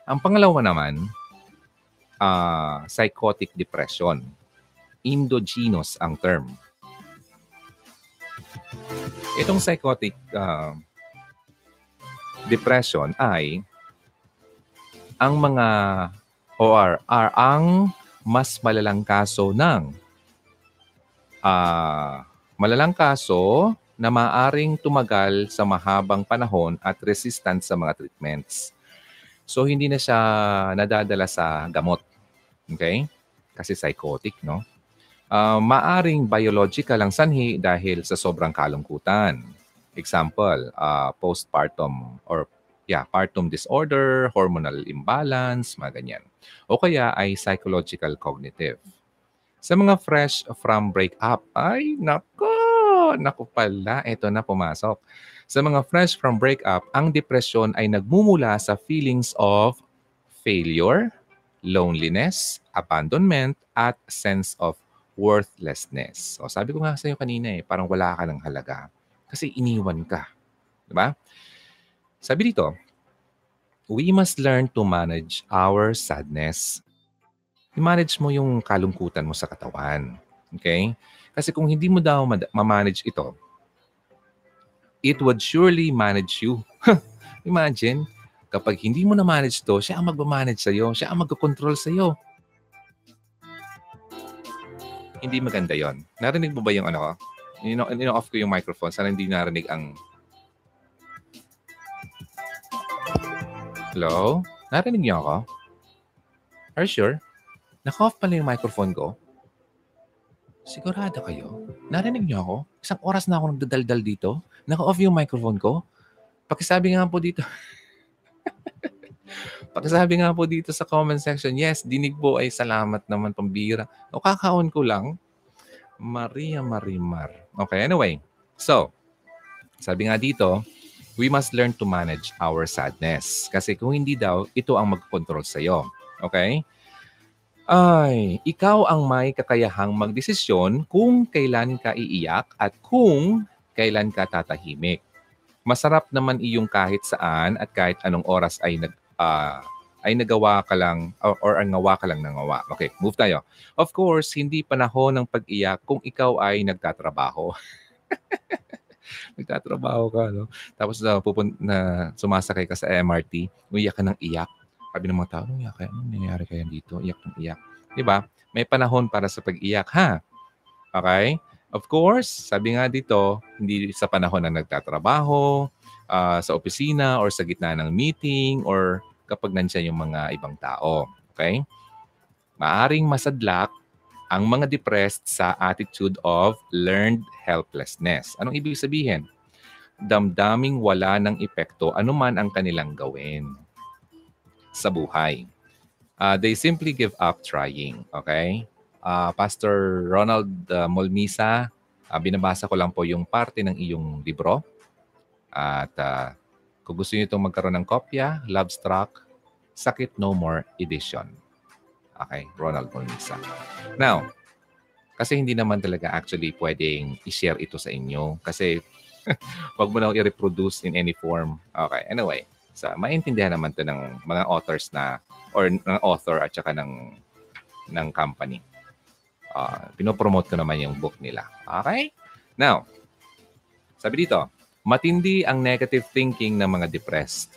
Ang pangalawa naman, uh, psychotic depression. Endogenous ang term. Itong psychotic uh, depression ay ang mga O R are ang mas malalang kaso ng uh, malalang kaso na maaring tumagal sa mahabang panahon at resistant sa mga treatments. So, hindi na siya nadadala sa gamot. Okay? Kasi psychotic, no? Uh, maaring biological ang sanhi dahil sa sobrang kalungkutan. Example, uh, postpartum or Yeah, partum disorder, hormonal imbalance, mga ganyan. O kaya ay psychological cognitive. Sa mga fresh from breakup, ay nako, nako pala, eto na pumasok. Sa mga fresh from breakup, ang depression ay nagmumula sa feelings of failure, loneliness, abandonment, at sense of worthlessness. O sabi ko nga sa iyo kanina eh, parang wala ka ng halaga. Kasi iniwan ka. Diba? Sabi dito, we must learn to manage our sadness. I-manage mo yung kalungkutan mo sa katawan. Okay? Kasi kung hindi mo daw ma-manage ito, it would surely manage you. Imagine, kapag hindi mo na-manage ito, siya ang mag-manage sa'yo, siya ang mag-control sa'yo. Hindi maganda yon. Narinig mo ba yung ano ko? Ino-off ko yung microphone. Sana hindi narinig ang... Hello? Narinig niyo ako? Are you sure? Naka-off pala yung microphone ko? Sigurado kayo? Narinig niyo ako? Isang oras na ako nagdadaldal dito. Naka-off yung microphone ko? Pakisabi nga po dito. Pakisabi nga po dito sa comment section. Yes, dinig po ay salamat naman pambira. O kakaon ko lang. Maria Marimar. Okay, anyway. So, sabi nga dito, we must learn to manage our sadness. Kasi kung hindi daw, ito ang magkontrol sa'yo. Okay? Ay, ikaw ang may kakayahang magdesisyon kung kailan ka iiyak at kung kailan ka tatahimik. Masarap naman iyong kahit saan at kahit anong oras ay nag uh, ay nagawa ka lang or, or ang ngawa ka lang ng ngawa. Okay, move tayo. Of course, hindi panahon ng pag-iyak kung ikaw ay nagtatrabaho. Nagtatrabaho ka, no? Tapos uh, pupun- na sumasakay ka sa M R T, umiyak ka ng iyak. Sabi ng mga tao, iyak kaya, ano nangyari kaya dito? Iyak ng iyak. Diba? May panahon para sa pag-iyak, ha? Okay? Of course, sabi nga dito, hindi sa panahon na nagtatrabaho, uh, sa opisina, or sa gitna ng meeting, or kapag nandiyan yung mga ibang tao. Okay? Maaring masadlak ang mga depressed sa attitude of learned helplessness. Anong ibig sabihin? Damdaming wala ng epekto anuman ang kanilang gawin sa buhay. Uh, they simply give up trying. Okay? Uh, Pastor Ronald uh, Molmisa, uh, binabasa ko lang po yung parte ng iyong libro. At uh, kung gusto niyo itong magkaroon ng kopya, Love Struck, Sakit No More Edition. Okay, Ronald Molmisa. Now, kasi hindi naman talaga actually pwedeng i-share ito sa inyo. Kasi wag mo na i-reproduce in any form. Okay, anyway. So, maintindihan naman ito ng mga authors na, or ng author at saka ng, ng company. Uh, pinopromote ko naman yung book nila. Okay? Now, sabi dito, matindi ang negative thinking ng mga depressed.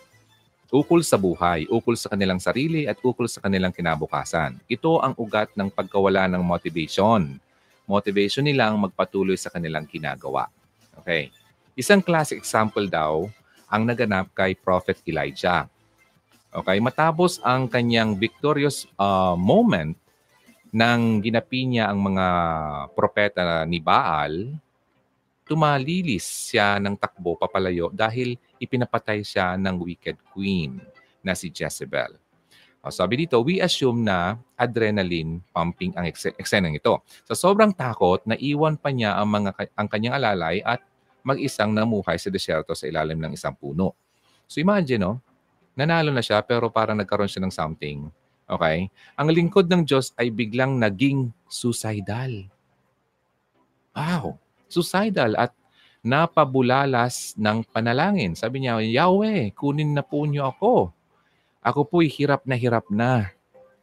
Ukol sa buhay, ukol sa kanilang sarili at ukol sa kanilang kinabukasan. Ito ang ugat ng pagkawala ng motivation. Motivation nila ang magpatuloy sa kanilang ginagawa. Okay? Isang classic example daw ang naganap kay Prophet Elijah. Okay? Matapos ang kanyang victorious uh, moment nang ginapi niya ang mga propeta ni Baal, tumalilis siya ng takbo papalayo dahil ipinapatay siya ng wicked queen na si Jezebel. Sabi dito, we assume na adrenaline pumping ang eksenang ito. Sa sobrang takot, naiwan pa niya ang, mga, ang kanyang alalay at mag-isang namuhay sa desierto sa ilalim ng isang puno. So imagine, no? Nanalo na siya pero parang nagkaroon siya ng something. Okay? Ang lingkod ng Diyos ay biglang naging suicidal. Wow! Suicidal at napabulalas ng panalangin. Sabi niya, Yahweh, kunin na po niyo ako. Ako po'y hirap na hirap na.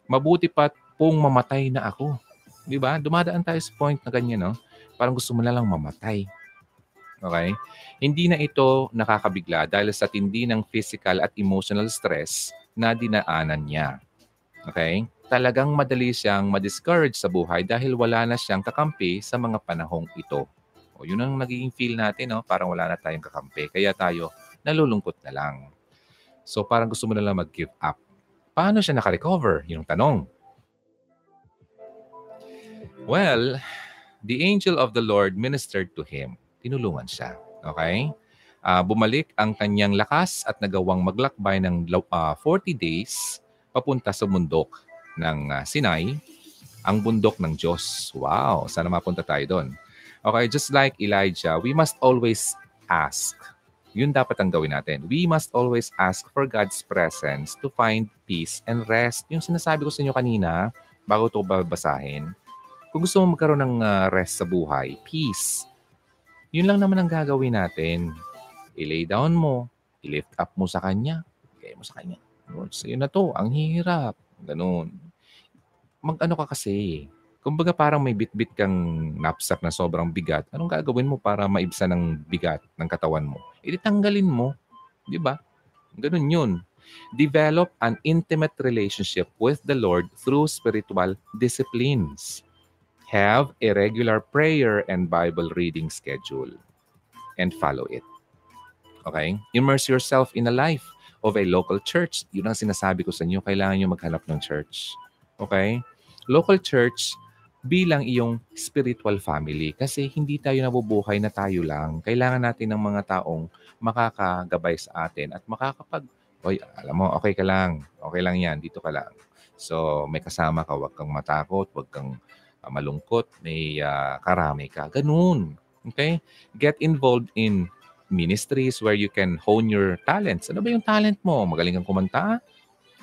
Mabuti pa pong mamatay na ako. Diba? Dumadaan tayo sa point na ganyan, no? Parang gusto mo na lang mamatay. Okay? Hindi na ito nakakabigla dahil sa tindi ng physical at emotional stress na dinaanan niya. Okay? Talagang madali siyang ma-discourage sa buhay dahil wala na siyang kakampi sa mga panahong ito. O yun ang nagiging feel natin, no? Parang wala na tayong kakampi. Kaya tayo nalulungkot na lang. So parang gusto mo na lang mag-give up. Paano siya nakarecover? Yun ang tanong. Well, the angel of the Lord ministered to him. Tinulungan siya. Okay? Uh, bumalik ang kanyang lakas at nagawang maglakbay ng uh, forty days papunta sa bundok ng uh, Sinai, ang bundok ng Diyos. Wow! Sana mapunta tayo doon. Okay, just like Elijah, we must always ask. Yun dapat ang gawin natin. We must always ask for God's presence to find peace and rest. Yung sinasabi ko sa inyo kanina, bago ito babasahin, kung gusto mo magkaroon ng uh, rest sa buhay, peace, yun lang naman ang gagawin natin. I-lay down mo, i-lift up mo sa Kanya, i-lay mo sa Kanya. Lord, sa'yo na to. Ang hirap. Ganun. Mag-ano ka kasi. Kumbaga parang may bit-bit kang knapsack na sobrang bigat. Anong gagawin mo para maibsan ang bigat ng katawan mo? E ditanggalin mo. Di ba? Ganun yun. Develop an intimate relationship with the Lord through spiritual disciplines. Have a regular prayer and Bible reading schedule. And follow it. Okay? Immerse yourself in a life of a local church. Yun ang sinasabi ko sa inyo. Kailangan nyo maghanap ng church. Okay? Local church bilang iyong spiritual family. Kasi hindi tayo nabubuhay na tayo lang. Kailangan natin ng mga taong makakagabay sa atin at makakapag, oy, alam mo, okay ka lang. Okay lang yan. Dito ka lang. So, may kasama ka. Huwag kang matakot. Huwag kang uh, malungkot. May uh, karami ka. Ganun. Okay? Get involved in ministries where you can hone your talents. Ano ba yung talent mo? Magaling kang kumanta?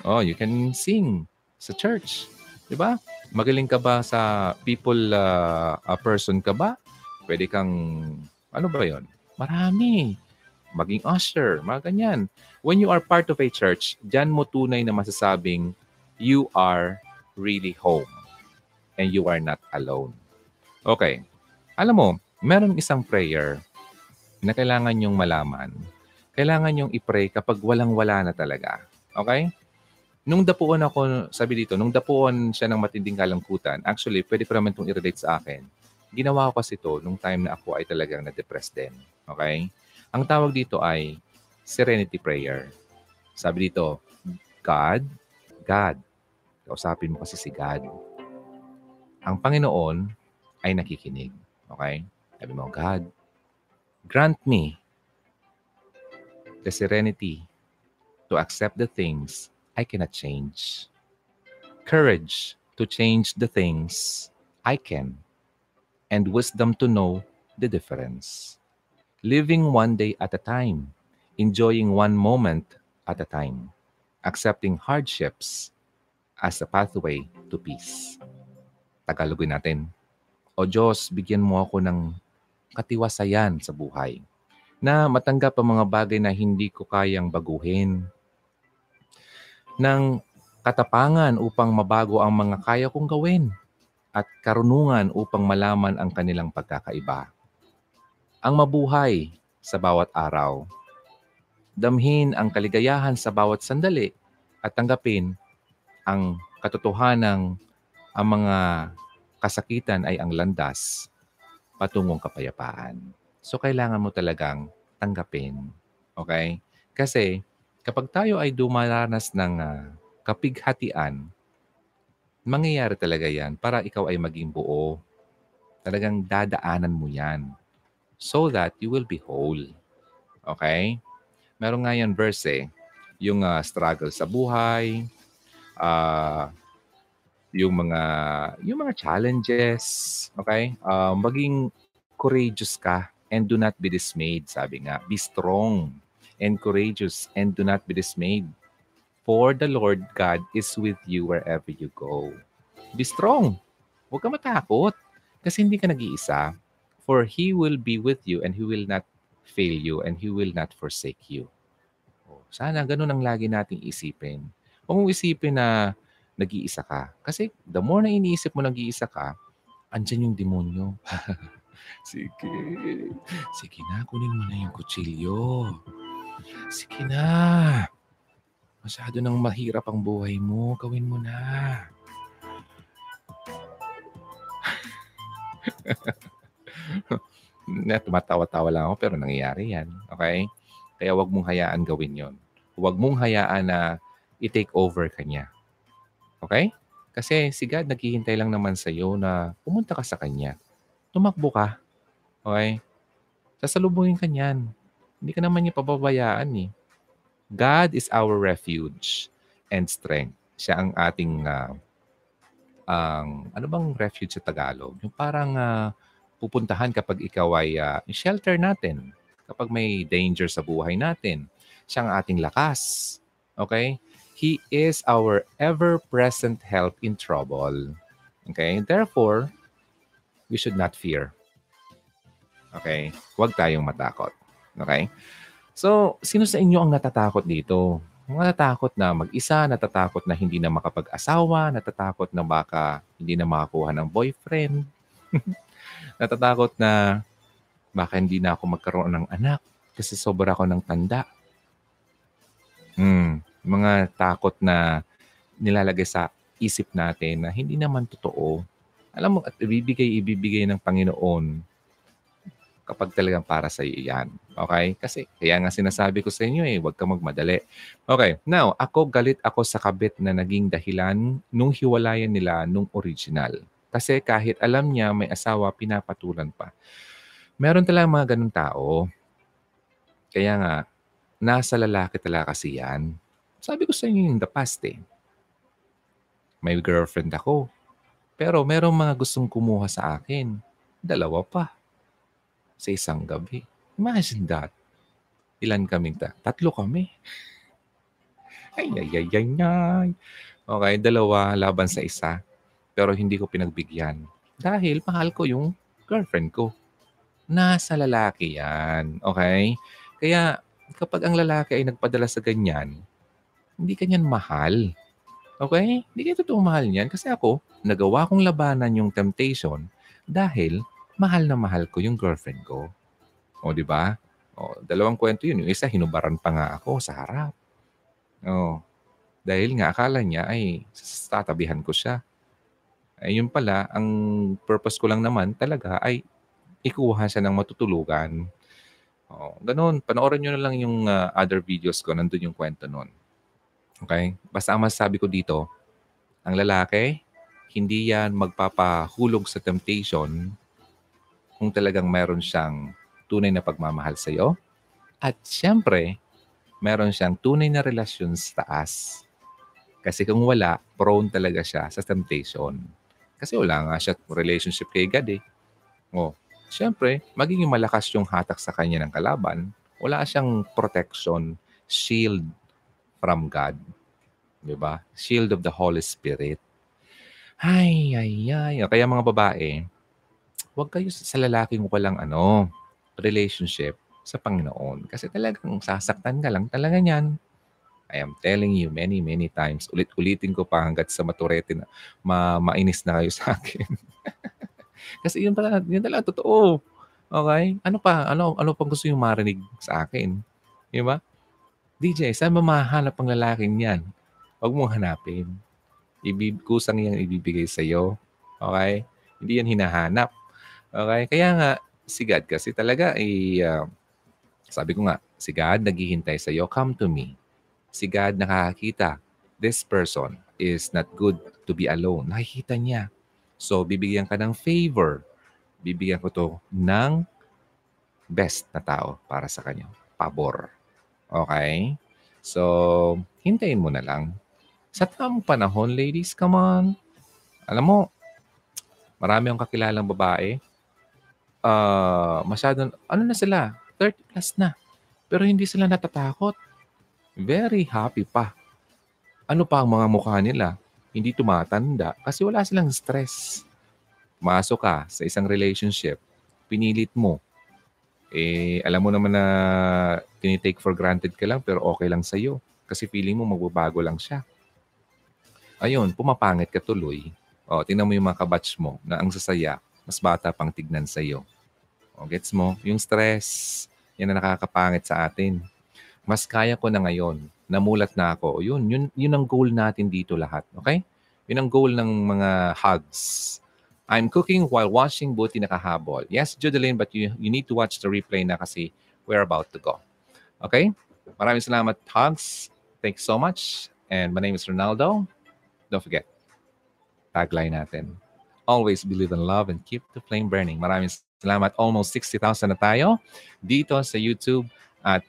Oh, you can sing sa church. Diba? Magaling ka ba sa people, uh, a person ka ba? Pwede kang, ano ba yun? Marami. Maging usher, mga ganyan. When you are part of a church, dyan mo tunay na masasabing, you are really home. And you are not alone. Okay. Alam mo, meron isang prayer na kailangan yung malaman. Kailangan yung i-pray kapag walang-wala na talaga. Okay? Nung dapuan ako, sabi dito, nung dapuan siya ng matinding kalangkutan, actually, pwede pa naman itong i-relate sa akin. Ginawa ko kasi ito nung time na ako ay talagang na-depressed din. Okay? Ang tawag dito ay Serenity Prayer. Sabi dito, God, God, kausapin mo kasi si God. Ang Panginoon ay nakikinig. Okay? Sabi mo, God, grant me the serenity to accept the things I cannot change. Courage to change the things I can. And wisdom to know the difference. Living one day at a time. Enjoying one moment at a time. Accepting hardships as a pathway to peace. Tagalogin natin. O Diyos, bigyan mo ako ng katiwasayan sa buhay. Na matanggap ang mga bagay na hindi ko kayang baguhin. Ng katapangan upang mabago ang mga kaya kong gawin at karunungan upang malaman ang kanilang pagkakaiba. Ang mabuhay sa bawat araw. Damhin ang kaligayahan sa bawat sandali at tanggapin ang katotohanan ang mga kasakitan ay ang landas patungong kapayapaan. So, kailangan mo talagang tanggapin. Okay? Kasi, kapag tayo ay dumaranas ng uh, kapighatian, mangyayari talaga yan para ikaw ay maging buo. Talagang dadaanan mo yan so that you will be whole. Okay? Meron nga yan verse eh. Yung uh, struggle sa buhay, uh, yung mga yung mga challenges. Okay? Uh, maging courageous ka and do not be dismayed, sabi nga. Be strong and courageous, and do not be dismayed. For the Lord God is with you wherever you go. Be strong. Huwag ka matakot. Kasi hindi ka nag-iisa. For He will be with you, and He will not fail you, and He will not forsake you. Sana ganun ang lagi nating isipin. Huwag mong isipin na nag-iisa ka. Kasi the more na iniisip mo nag-iisa ka, andyan yung demonyo. Sige. Sige na, kunin mo na yung kutsilyo. Sige na. Masyado nang mahirap ang buhay mo. Gawin mo na. Tumatawa-tawa lang ako pero nangyayari yan. Okay? Kaya huwag mong hayaan gawin yon. Huwag mong hayaan na i-take over ka niya. Okay? Kasi si God naghihintay lang naman sa'yo na pumunta ka sa Kanya. Tumakbo ka. Okay? Sasalubungin ka niyan. Hindi ka naman niya pababayaan eh. God is our refuge and strength. Siya ang ating, uh, ang, ano bang refuge sa Tagalog? Yung parang uh, pupuntahan kapag ikaw ay uh, shelter natin. Kapag may danger sa buhay natin. Siya ang ating lakas. Okay? He is our ever-present help in trouble. Okay? Therefore, we should not fear. Okay? Huwag tayong matakot. Okay? So, sino sa inyo ang natatakot dito? Mga natatakot na mag-isa, natatakot na hindi na makapag-asawa, natatakot na baka hindi na makakuha ng boyfriend, natatakot na baka hindi na ako magkaroon ng anak kasi sobra ako ng tanda. Hmm, mga takot na nilalagay sa isip natin na hindi naman totoo. Alam mo, at ibibigay, ibibigay ng Panginoon kapag talagang para sa iyo yan. Okay? Kasi kaya nga sinasabi ko sa inyo eh, huwag kang magmadali. Okay, now, ako galit ako sa kabit na naging dahilan nung hiwalayan nila nung original. Kasi kahit alam niya may asawa, pinapatulan pa. Meron talaga mga ganun tao. Kaya nga, nasa lalaki talaga kasi yan. Sabi ko sa inyo in the past eh. May girlfriend ako. Pero merong mga gustong kumuha sa akin. Dalawa pa. Sa isang gabi. Imagine that. Ilan kaming ta? Tatlo kami. Ay, ay, ay, ay, ay. Okay, dalawa laban sa isa. Pero hindi ko pinagbigyan. Dahil mahal ko yung girlfriend ko. Nasa lalaki yan. Okay? Kaya kapag ang lalaki ay nagpadala sa ganyan, hindi kanyan mahal. Okay? Hindi kayo totoong mahal niyan. Kasi ako, nagawa kong labanan yung temptation dahil mahal na mahal ko yung girlfriend ko. O, di ba? O, dalawang kwento yun. Yung isa, hinubaran pa nga ako sa harap. O, dahil nga akala niya ay tatabihan ko siya. Ay, yun pala, ang purpose ko lang naman talaga ay ikuha siya ng matutulugan. Oh, ganun. Panoorin nyo na lang yung uh, other videos ko. Nandun yung kwento nun. Okay? Basta ang masasabi ko dito, ang lalaki, hindi yan magpapahulog sa temptation kung talagang meron siyang tunay na pagmamahal sa'yo. At syempre, meron siyang tunay na relasyon sa taas. Kasi kung wala, prone talaga siya sa temptation. Kasi wala nga siya relationship kay God eh. Oh. Siyempre, magiging malakas yung hatak sa kanya ng kalaban, wala siyang protection, shield from God. Diba? Shield of the Holy Spirit. Ay, ay, ay. Kaya mga babae, huwag kayo sa lalaking walang ano, relationship sa Panginoon. Kasi talagang sasaktan ka lang talaga niyan. I am telling you many, many times. Ulit-ulitin ko pa hanggat sa maturete na ma mainis na kayo sa akin. Kasi yun pala, yun talaga totoo. Okay? Ano pa? Ano, ano pang gusto yung marinig sa akin? Di ba? D J, saan mamahanap ang lalaking yan? Huwag mong hanapin. Kusang yan ibibigay sa'yo. Okay? Hindi yan hinahanap. Okay? Kaya nga, si God kasi talaga, eh, uh, sabi ko nga, si God naghihintay sa'yo, come to me. Si God nakakakita, this person is not good to be alone. Nakikita niya. So, bibigyan ka ng favor. Bibigyan ko to ng best na tao para sa kanya. Pabor. Okay? So, hintayin mo na lang. Sa tamang panahon, ladies, come on. Alam mo, marami akong kakilalang babae. Uh, masyado, ano na sila? thirty plus na. Pero hindi sila natatakot. Very happy pa. Ano pa ang mga mukha nila? Hindi tumatanda kasi wala silang stress. Masok ka sa isang relationship, pinilit mo. Eh, alam mo naman na tinitake for granted ka lang pero okay lang sa'yo. Kasi feeling mo magbabago lang siya. Ayun, pumapangit ka tuloy. O, tingnan mo yung mga kabatch mo na ang sasaya, mas bata pang tignan sa'yo. O, gets mo? Yung stress, yan na nakakapangit sa atin. Mas kaya ko na ngayon. Namulat na ako. Yun, yun, yun ang goal natin dito lahat. Okay? Yun ang goal ng mga hugs. I'm cooking while watching Buti Nakahabol. Yes, Judeline, but you, you need to watch the replay na kasi we're about to go. Okay? Maraming salamat, hugs. Thanks so much. And my name is Ronaldo. Don't forget, tagline natin. Always believe in love and keep the flame burning. Maraming salamat. Almost sixty thousand na tayo dito sa YouTube at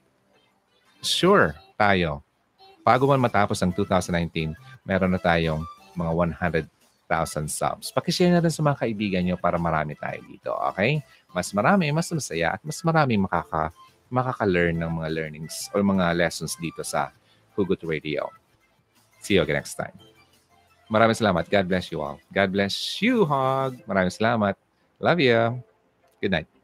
sure tayo. Bago man matapos ang two thousand nineteen, meron na tayong mga one hundred thousand subs. Pakishare na rin sa mga kaibigan nyo para marami tayo dito, okay? Mas marami, mas masaya, at mas marami makaka, makaka-learn ng mga learnings or mga lessons dito sa Hugot Radio. See you again next time. Maraming salamat. God bless you all. God bless you, Hog. Maraming salamat. Love you. Good night.